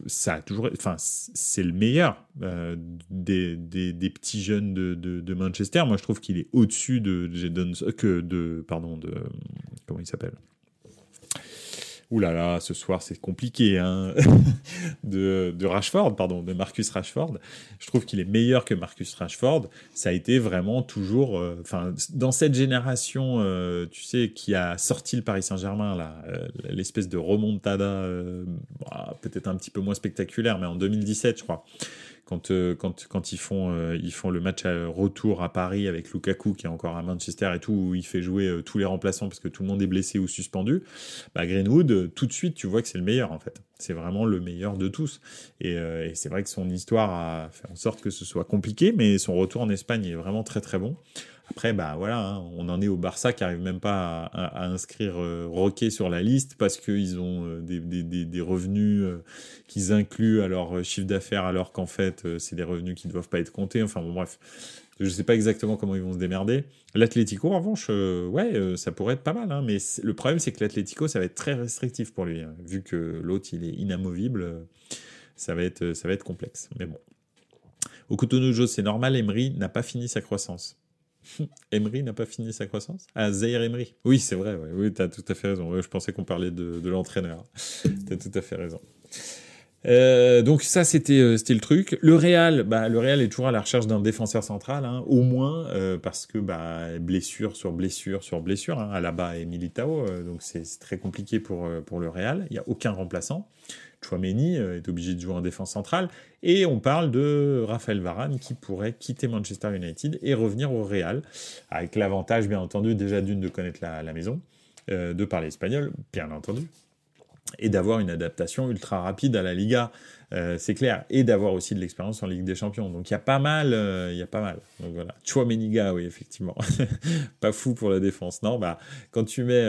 ça a toujours... Enfin, c'est le meilleur des petits jeunes de Manchester. Moi, je trouve qu'il est au-dessus de comment il s'appelle ? Ouh là là, ce soir, c'est compliqué, hein. de Rashford, pardon, de Marcus Rashford. Je trouve qu'il est meilleur que Marcus Rashford. Ça a été vraiment toujours... dans cette génération, tu sais, qui a sorti le Paris Saint-Germain, là, l'espèce de remontada, peut-être un petit peu moins spectaculaire, mais en 2017, je crois, quand ils font le match à retour à Paris avec Lukaku qui est encore à Manchester et tout, où il fait jouer tous les remplaçants parce que tout le monde est blessé ou suspendu, bah Greenwood, tout de suite, tu vois que c'est le meilleur, en fait. C'est vraiment le meilleur de tous. Et c'est vrai que son histoire a fait en sorte que ce soit compliqué, mais son retour en Espagne est vraiment très, très bon. Après, bah, voilà, hein, on en est au Barça qui n'arrive même pas à inscrire Roquet sur la liste parce qu'ils ont des revenus qu'ils incluent à leur chiffre d'affaires alors qu'en fait, c'est des revenus qui ne doivent pas être comptés. Enfin bon, bref, je ne sais pas exactement comment ils vont se démerder. L'Atlético, en revanche, ça pourrait être pas mal. Hein, mais le problème, c'est que l'Atlético, ça va être très restrictif pour lui. Hein, vu que l'autre, il est inamovible, ça va être complexe. Mais bon. Au Cotonou-Jo, c'est normal, Emery n'a pas fini sa croissance. Emery n'a pas fini sa croissance ? Ah, Zaïre Emery. Oui, c'est vrai, ouais. Oui, t'as tout à fait raison. Je pensais qu'on parlait de l'entraîneur. T'as tout à fait raison. Donc ça, c'était le truc. Le Real est toujours à la recherche d'un défenseur central, hein, au moins parce que blessure sur blessure sur blessure, hein, Alaba et Militao, donc c'est très compliqué pour le Real. Il n'y a aucun remplaçant. Chouameni est obligé de jouer en défense centrale. Et on parle de Raphaël Varane qui pourrait quitter Manchester United et revenir au Real, avec l'avantage, bien entendu, déjà de connaître la maison, de parler espagnol, bien entendu, et d'avoir une adaptation ultra rapide à la Liga, c'est clair, et d'avoir aussi de l'expérience en Ligue des Champions. Donc il y a pas mal. Donc voilà, Chouameniga, oui, effectivement. Pas fou pour la défense. Non, quand tu mets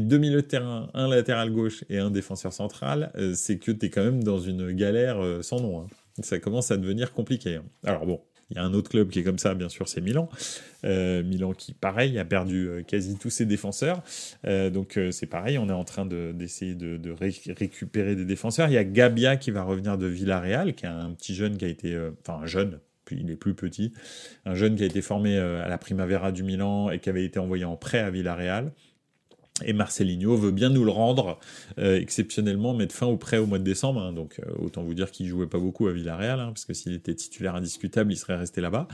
deux milieux de terrain, un latéral gauche et un défenseur central, c'est que t'es quand même dans une galère sans nom, hein. Ça commence à devenir compliqué, hein. Alors bon, il y a un autre club qui est comme ça, bien sûr, c'est Milan. Milan qui, pareil, a perdu quasi tous ses défenseurs. Donc c'est pareil, on est en train d'essayer de récupérer des défenseurs. Il y a Gabia qui va revenir de Villarreal, qui est un petit jeune qui a été... Enfin, un jeune, il est plus petit. Un jeune qui a été formé à la Primavera du Milan et qui avait été envoyé en prêt à Villarreal. Et Marcelinho veut bien nous le rendre, exceptionnellement mettre fin au prêt au mois de décembre, hein, donc autant vous dire qu'il jouait pas beaucoup à Villarreal, hein, parce que s'il était titulaire indiscutable, il serait resté là-bas,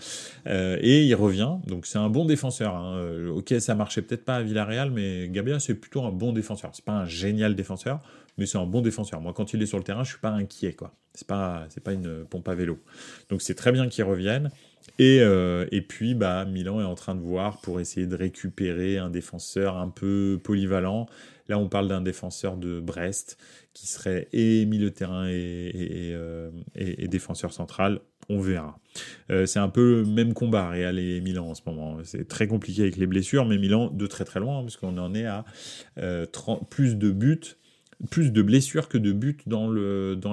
et il revient, donc c'est un bon défenseur, hein. Ok, ça marchait peut-être pas à Villarreal, mais Gabia c'est plutôt un bon défenseur, c'est pas un génial défenseur, mais c'est un bon défenseur. Moi, quand il est sur le terrain, je suis pas inquiet, quoi. C'est pas une pompe à vélo. Donc c'est très bien qu'il revienne. Et puis Milan est en train de voir pour essayer de récupérer un défenseur un peu polyvalent. Là, on parle d'un défenseur de Brest qui serait et milieu de terrain et défenseur central. On verra. C'est un peu le même combat, Real et Milan en ce moment. C'est très compliqué avec les blessures, mais Milan de très très loin, hein, parce qu'on en est à plus de buts. Plus de blessures que de buts dans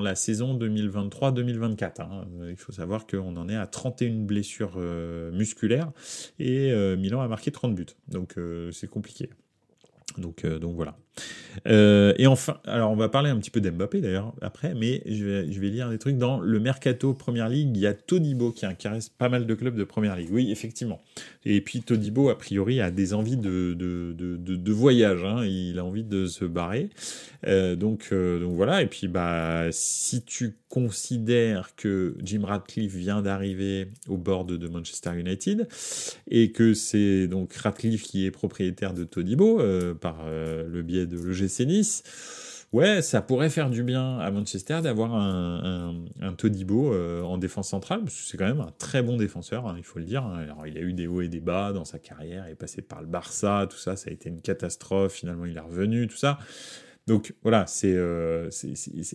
la saison 2023-2024. Hein. Il faut savoir qu'on en est à 31 blessures musculaires et Milan a marqué 30 buts. Donc c'est compliqué. Donc voilà. Et enfin, alors on va parler un petit peu d'Mbappé d'ailleurs après, mais je vais lire des trucs dans le Mercato Premier League. Il y a Todibo qui intéresse pas mal de clubs de Premier League. Oui, effectivement. Et puis Todibo, a priori, a des envies de voyage. Hein. Il a envie de se barrer. Donc voilà. Et puis si tu considères que Jim Ratcliffe vient d'arriver au board de Manchester United et que c'est donc Ratcliffe qui est propriétaire de Todibo par le biais de l'EGC Nice, ouais, ça pourrait faire du bien à Manchester d'avoir un Todibo en défense centrale, parce que c'est quand même un très bon défenseur, hein, il faut le dire. Alors, il a eu des hauts et des bas dans sa carrière, il est passé par le Barça, tout ça, ça a été une catastrophe, finalement il est revenu, tout ça. Donc voilà,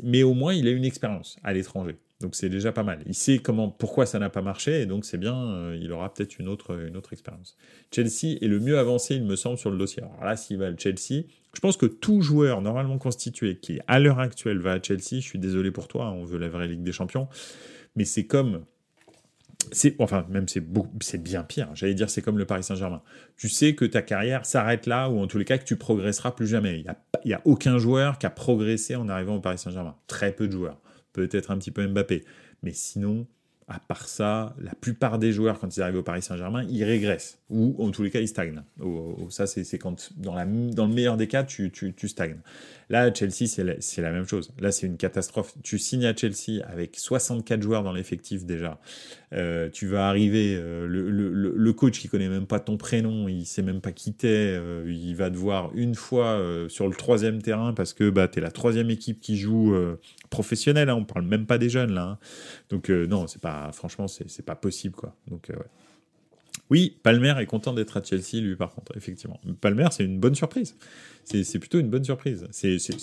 mais au moins il a une expérience à l'étranger, donc c'est déjà pas mal. Il sait pourquoi ça n'a pas marché, et donc c'est bien, il aura peut-être une autre expérience. Chelsea est le mieux avancé, il me semble, sur le dossier. Alors là, s'il va à Chelsea, je pense que tout joueur normalement constitué qui, à l'heure actuelle, va à Chelsea, je suis désolé pour toi, on veut la vraie Ligue des Champions, mais c'est comme... c'est bien pire. J'allais dire, c'est comme le Paris Saint-Germain. Tu sais que ta carrière s'arrête là, ou en tous les cas que tu progresseras plus jamais. Il n'y a aucun joueur qui a progressé en arrivant au Paris Saint-Germain. Très peu de joueurs. Peut-être un petit peu Mbappé. Mais sinon, à part ça, la plupart des joueurs, quand ils arrivent au Paris Saint-Germain, ils régressent. Ou en tous les cas, ils stagnent. Ça, c'est quand, dans le meilleur des cas, tu stagnes. Là, Chelsea, c'est la même chose. Là, c'est une catastrophe. Tu signes à Chelsea avec 64 joueurs dans l'effectif déjà. Tu vas arriver, le coach qui connaît même pas ton prénom, il sait même pas qui t'es, il va te voir une fois sur le troisième terrain parce que t'es la troisième équipe qui joue professionnelle. Hein, on parle même pas des jeunes là. Hein. Donc non, c'est pas, franchement, c'est pas possible quoi. Donc ouais. Oui, Palmer est content d'être à Chelsea, lui, par contre, effectivement. Palmer, c'est une bonne surprise. C'est plutôt une bonne surprise.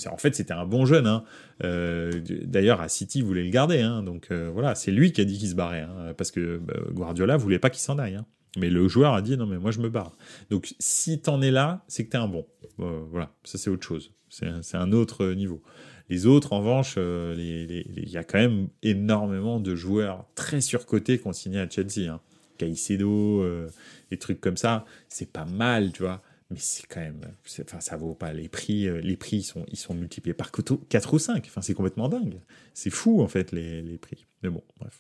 En fait, c'était un bon jeune. Hein. D'ailleurs, à City, il voulait le garder. Hein. Donc, voilà, c'est lui qui a dit qu'il se barrait. Hein, parce que Guardiola voulait pas qu'il s'en aille. Hein. Mais le joueur a dit non mais moi je me barre. Donc si t'en es là, c'est que t'es un bon. Voilà, ça c'est autre chose. C'est un autre niveau. Les autres en revanche, il y a quand même énormément de joueurs très surcotés qui ont signé à Chelsea. Hein. Caicedo, des trucs comme ça, c'est pas mal, tu vois. Mais c'est quand même, enfin ça vaut pas les prix. Les prix ils sont multipliés par 4 ou 5. Enfin c'est complètement dingue. C'est fou en fait les prix. Mais bon, bref.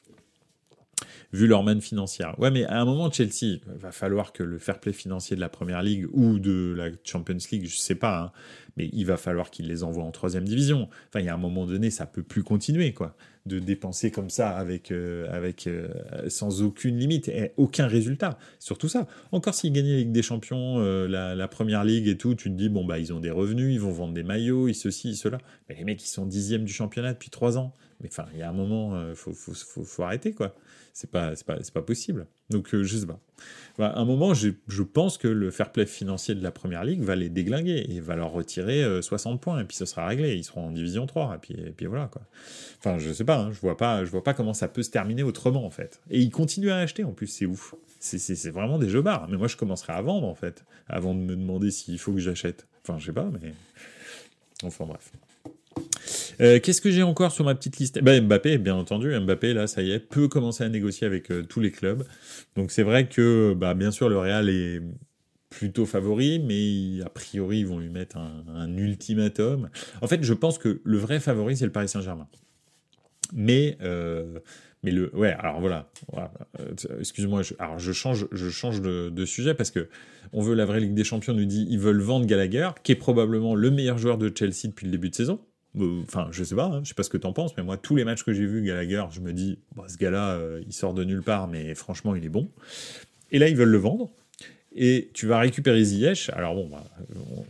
Vu leur manne financière. Ouais, mais à un moment, Chelsea, il va falloir que le fair play financier de la Premier League ou de la Champions League, je sais pas, hein, mais il va falloir qu'ils les envoient en 3e division. Enfin, il y a un moment donné, ça peut plus continuer, quoi, de dépenser comme ça avec sans aucune limite et aucun résultat. Surtout ça. Encore s'ils gagnaient la Ligue des Champions, la Premier League et tout, tu te dis, bon, bah, ils ont des revenus, ils vont vendre des maillots, ils ceci, ils cela. Mais les mecs, ils sont 10e du championnat depuis 3 ans. Mais enfin, il y a un moment, faut arrêter, quoi. C'est pas possible. Donc, je sais pas. À un moment, je pense que le fair play financier de la Première Ligue va les déglinguer et va leur retirer 60 points et puis ce sera réglé. Ils seront en division 3 et puis voilà, quoi. Enfin, je sais pas, hein, je vois pas comment ça peut se terminer autrement, en fait. Et ils continuent à acheter, en plus, c'est ouf. C'est vraiment des jeux barres. Mais moi, je commencerai à vendre, en fait, avant de me demander s'il faut que j'achète. Enfin, je sais pas, mais... Enfin, bref. Qu'est-ce que j'ai encore sur ma petite liste ? Mbappé, bien entendu. Mbappé, là, ça y est, peut commencer à négocier avec tous les clubs. Donc, c'est vrai que, bien sûr, le Real est plutôt favori, mais a priori, ils vont lui mettre un ultimatum. En fait, je pense que le vrai favori, c'est le Paris Saint-Germain. Excuse-moi, je change de sujet parce que on veut la vraie Ligue des Champions nous dit ils veulent vendre Gallagher, qui est probablement le meilleur joueur de Chelsea depuis le début de saison. Enfin, je sais pas, hein, je sais pas ce que t'en penses, mais moi, tous les matchs que j'ai vus, Gallagher, je me dis, ce gars-là, il sort de nulle part, mais franchement, il est bon. Et là, ils veulent le vendre. Et tu vas récupérer Ziyech. Alors bon,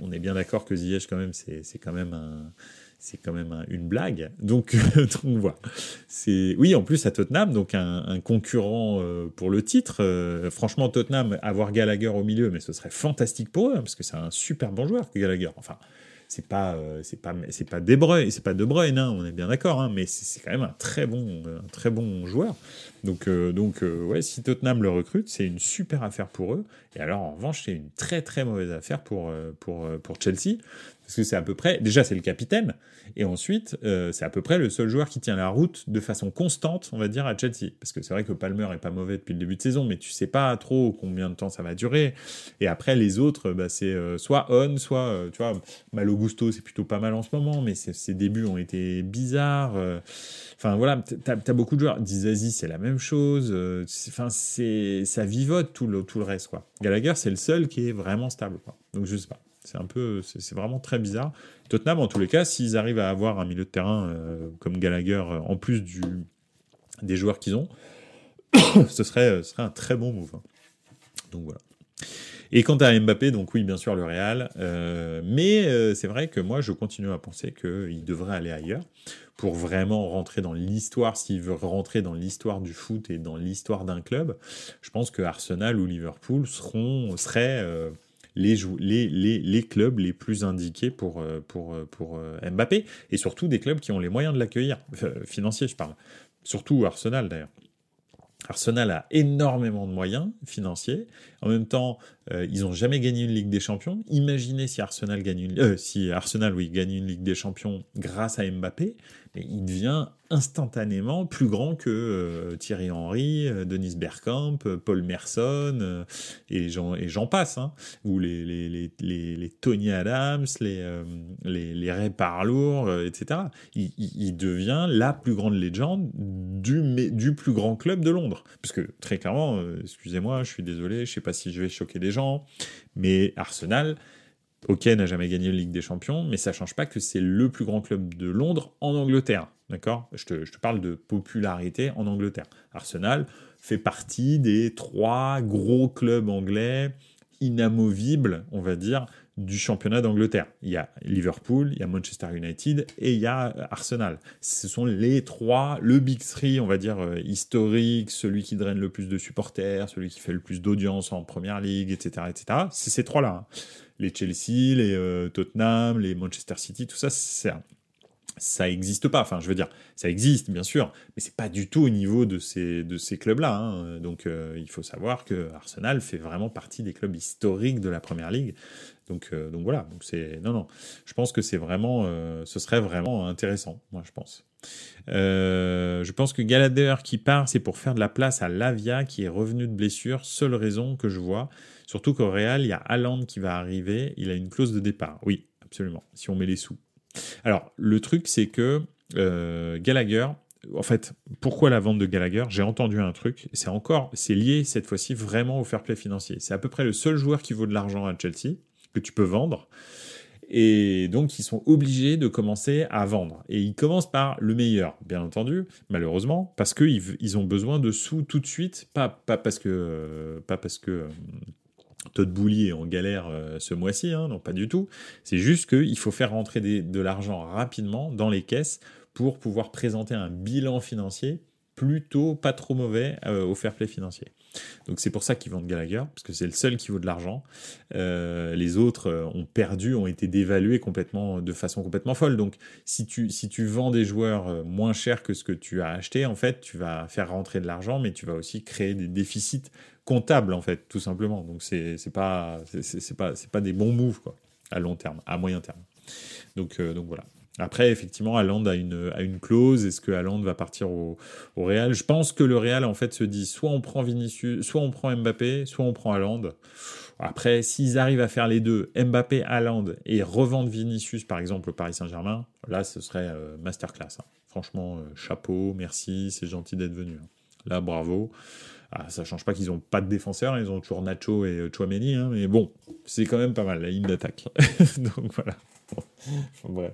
on est bien d'accord que Ziyech, quand même, c'est quand même une blague. Donc, on voit. Oui, en plus, à Tottenham, donc un concurrent pour le titre. Franchement, Tottenham, avoir Gallagher au milieu, mais ce serait fantastique pour eux, hein, parce que c'est un super bon joueur, Gallagher. Enfin, c'est pas De Bruyne, c'est pas De Bruyne, hein, on est bien d'accord, hein, mais c'est quand même un très bon joueur. Donc, ouais, si Tottenham le recrute, c'est une super affaire pour eux. Et alors en revanche, c'est une très très mauvaise affaire pour Chelsea, parce que c'est à peu près, déjà c'est le capitaine, et ensuite c'est à peu près le seul joueur qui tient la route de façon constante, on va dire, à Chelsea. Parce que c'est vrai que Palmer est pas mauvais depuis le début de saison, mais tu sais pas trop combien de temps ça va durer. Et après les autres, c'est soit On, soit tu vois, Malo Gusto, c'est plutôt pas mal en ce moment, mais ses débuts ont été bizarres. Enfin voilà, t'as beaucoup de joueurs. Dizazi, c'est la même chose. Enfin ça vivote tout le reste, quoi. Gallagher, c'est le seul qui est vraiment stable, quoi. Donc je sais pas. C'est un peu, c'est vraiment très bizarre. Tottenham, en tous les cas, s'ils arrivent à avoir un milieu de terrain comme Gallagher, en plus des joueurs qu'ils ont, ce serait un très bon move. Hein. Donc voilà. Et quant à Mbappé, donc oui, bien sûr, le Real. Mais c'est vrai que moi, je continue à penser qu'il devrait aller ailleurs pour vraiment rentrer dans l'histoire, s'il veut rentrer dans l'histoire du foot et dans l'histoire d'un club. Je pense que Arsenal ou Liverpool seraient... Les clubs les plus indiqués pour Mbappé, et surtout des clubs qui ont les moyens de l'accueillir, financiers je parle, surtout Arsenal d'ailleurs. Arsenal a énormément de moyens financiers. En même temps, ils n'ont jamais gagné une Ligue des Champions. Imaginez si Arsenal gagne une Ligue des Champions grâce à Mbappé, mais il devient instantanément plus grand que Thierry Henry, Dennis Bergkamp, Paul Merson et j'en passe, hein, ou les Tony Adams, les Ray Parlour, etc. Il devient la plus grande légende du plus grand club de Londres, parce que très clairement, excusez-moi, je suis désolé, je sais pas si je vais choquer des gens, mais Arsenal, ok, n'a jamais gagné la Ligue des Champions, mais ça change pas que c'est le plus grand club de Londres en Angleterre, d'accord ? Je te parle de popularité en Angleterre. Arsenal fait partie des 3 gros clubs anglais inamovibles, on va dire, du championnat d'Angleterre. Il y a Liverpool, il y a Manchester United et il y a Arsenal. Ce sont les 3, le Big Three, on va dire, historique, celui qui draine le plus de supporters, celui qui fait le plus d'audience en Première Ligue, etc., etc. C'est ces 3-là. Hein. Les Chelsea, les Tottenham, les Manchester City, tout ça, c'est ça n'existe pas. Enfin, je veux dire, ça existe, bien sûr, mais c'est pas du tout au niveau de ces clubs-là. Hein. Donc, il faut savoir que Arsenal fait vraiment partie des clubs historiques de la Premier League. Donc voilà. Donc c'est non. Je pense que c'est vraiment, ce serait vraiment intéressant. Moi, je pense. Je pense que Gallagher qui part, c'est pour faire de la place à Lavia qui est revenu de blessure. Seule raison que je vois. Surtout qu'au Real, il y a Haaland qui va arriver. Il a une clause de départ. Oui, absolument. Si on met les sous. Alors, le truc, c'est que Gallagher, en fait, pourquoi la vente de Gallagher ? J'ai entendu un truc, c'est lié cette fois-ci vraiment au fair play financier. C'est à peu près le seul joueur qui vaut de l'argent à Chelsea, que tu peux vendre. Et donc, ils sont obligés de commencer à vendre. Et ils commencent par le meilleur, bien entendu, malheureusement, parce qu'ils ont besoin de sous tout de suite, pas parce que Todd Boehly est en galère ce mois-ci, hein, non pas du tout. C'est juste qu'il faut faire rentrer de l'argent rapidement dans les caisses pour pouvoir présenter un bilan financier plutôt pas trop mauvais au fair play financier. Donc c'est pour ça qu'ils vendent Gallagher, parce que c'est le seul qui vaut de l'argent. Les autres ont perdu, ont été dévalués de façon complètement folle. Donc si tu vends des joueurs moins chers que ce que tu as acheté, en fait, tu vas faire rentrer de l'argent, mais tu vas aussi créer des déficits comptables, en fait, tout simplement. Donc c'est pas des bons moves quoi, à long terme, à moyen terme. Donc voilà. Après, effectivement, Haaland a une clause. Est-ce que Haaland va partir au Real ? Je pense que le Real, en fait, se dit soit on prend Vinicius, soit on prend Mbappé, soit on prend Haaland. Après, s'ils arrivent à faire les deux, Mbappé, Haaland, et revendre Vinicius, par exemple, au Paris Saint-Germain, là, ce serait masterclass. Hein. Franchement, chapeau, merci, c'est gentil d'être venu. Hein. Là, bravo. Ah, ça ne change pas qu'ils n'ont pas de défenseurs, ils ont toujours Nacho et Tchouaméni, hein, mais bon, c'est quand même pas mal, la ligne d'attaque. Donc, voilà. Bref.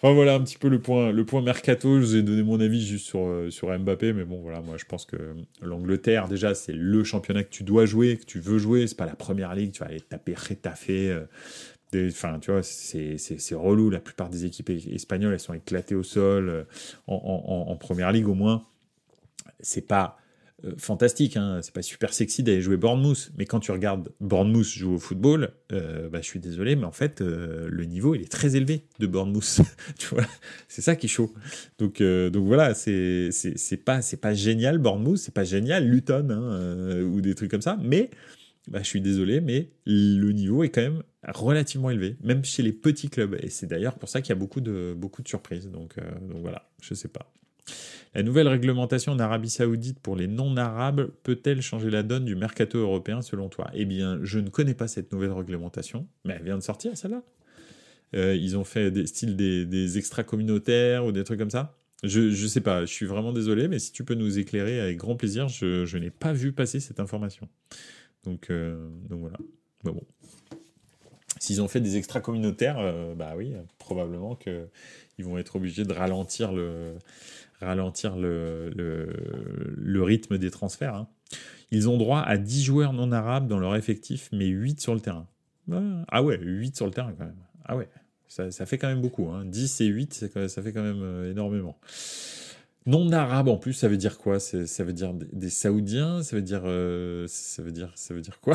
Enfin voilà un petit peu le point mercato. Je vous ai donné mon avis juste sur Mbappé, mais bon voilà, moi je pense que l'Angleterre déjà c'est le championnat que tu dois jouer, que tu veux jouer, c'est pas la première ligue, tu vas aller taper Getafe, enfin tu vois c'est relou, la plupart des équipes espagnoles elles sont éclatées au sol, en première ligue au moins, c'est pas fantastique, hein. C'est pas super sexy d'aller jouer Bournemouth, mais quand tu regardes Bournemouth jouer au football, je suis désolé, mais en fait, le niveau il est très élevé de Bournemouth, tu vois, c'est ça qui est chaud. Donc voilà, c'est pas génial Bournemouth, c'est pas génial Luton hein, ou des trucs comme ça, mais je suis désolé, mais le niveau est quand même relativement élevé, même chez les petits clubs, et c'est d'ailleurs pour ça qu'il y a beaucoup de surprises. Donc voilà, je sais pas. La nouvelle réglementation en Arabie Saoudite pour les non-arabes peut-elle changer la donne du mercato européen selon toi ? Eh bien, je ne connais pas cette nouvelle réglementation, mais elle vient de sortir celle-là. Ils ont fait des extra communautaires ou des trucs comme ça. Je sais pas, je suis vraiment désolé, mais si tu peux nous éclairer avec grand plaisir, je n'ai pas vu passer cette information. Donc voilà. Bah bon. S'ils ont fait des extra communautaires, bah oui, probablement que ils vont être obligés de ralentir le rythme des transferts. Hein. Ils ont droit à 10 joueurs non arabes dans leur effectif, mais 8 sur le terrain. Ah ouais, 8 sur le terrain quand même. Ah ouais, ça fait quand même beaucoup. Hein. 10 et 8, ça fait quand même énormément. Non arabes en plus, ça veut dire quoi ? Ça veut dire des Saoudiens ? Ça veut dire quoi ?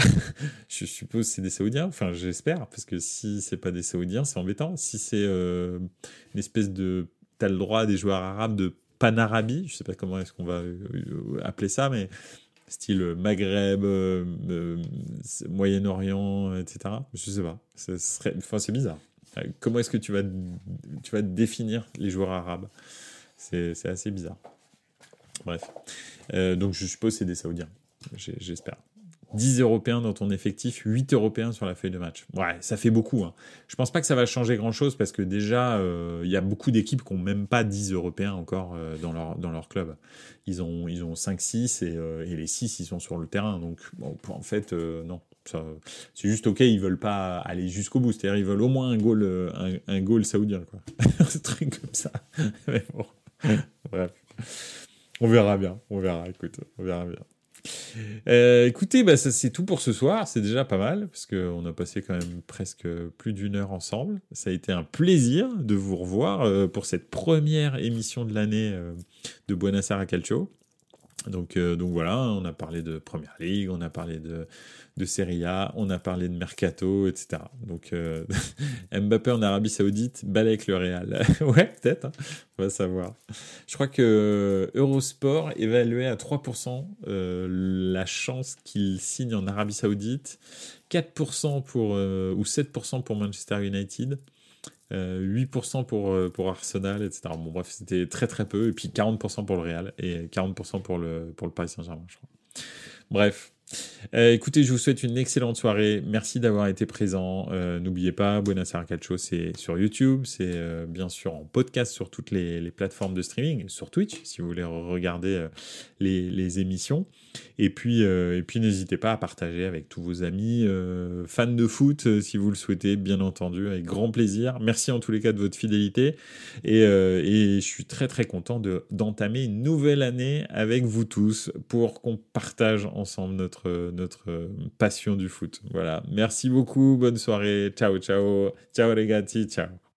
Je suppose que c'est des Saoudiens. Enfin, j'espère, parce que si c'est pas des Saoudiens, c'est embêtant. Si c'est une espèce de, t'as le droit à des joueurs arabes de Pan-Arabie, je sais pas comment est-ce qu'on va appeler ça, mais style Maghreb, Moyen-Orient, etc. Je sais pas. Enfin, c'est bizarre. Comment est-ce que tu vas définir les joueurs arabes ? C'est assez bizarre. Bref. Donc, je suppose que c'est des Saoudiens. J'espère. 10 Européens dans ton effectif, 8 Européens sur la feuille de match. Ouais, ça fait beaucoup. Hein. Je pense pas que ça va changer grand-chose parce que déjà, y a beaucoup d'équipes qui n'ont même pas 10 Européens encore dans leur club. Ils ont 5-6 et les 6, ils sont sur le terrain. Donc, bon, en fait, non. Ça, c'est juste OK, ils veulent pas aller jusqu'au bout. C'est-à-dire, ils veulent au moins un goal saoudien, quoi. Un truc comme ça. Mais bon. Bref, on verra bien. Écoutez, bah, ça, c'est tout pour ce soir, c'est déjà pas mal, parce qu'on a passé quand même presque plus d'une heure ensemble, ça a été un plaisir de vous revoir pour cette première émission de l'année de Buonasera Calcio. Donc voilà, on a parlé de Premier League, on a parlé de Serie A, on a parlé de Mercato, etc. Donc Mbappé en Arabie Saoudite, balai avec le Real. Ouais, peut-être, hein. On va savoir. Je crois que Eurosport évaluait à 3% la chance qu'il signe en Arabie Saoudite, 4% ou 7% pour Manchester United, 8% pour Arsenal, etc. Bon, bref, c'était très très peu. Et puis 40% pour le Real et 40% pour le Paris Saint-Germain, je crois. Bref. Écoutez, je vous souhaite une excellente soirée. Merci d'avoir été présent. N'oubliez pas, Buonasera Calcio, c'est sur YouTube. C'est bien sûr en podcast sur toutes les plateformes de streaming, sur Twitch, si vous voulez regarder les émissions. Et puis n'hésitez pas à partager avec tous vos amis, fans de foot, si vous le souhaitez, bien entendu, avec grand plaisir. Merci en tous les cas de votre fidélité. Et je suis très très content d'entamer une nouvelle année avec vous tous pour qu'on partage ensemble notre passion du foot. Voilà. Merci beaucoup. Bonne soirée. Ciao, ciao. Ciao, ragazzi. Ciao.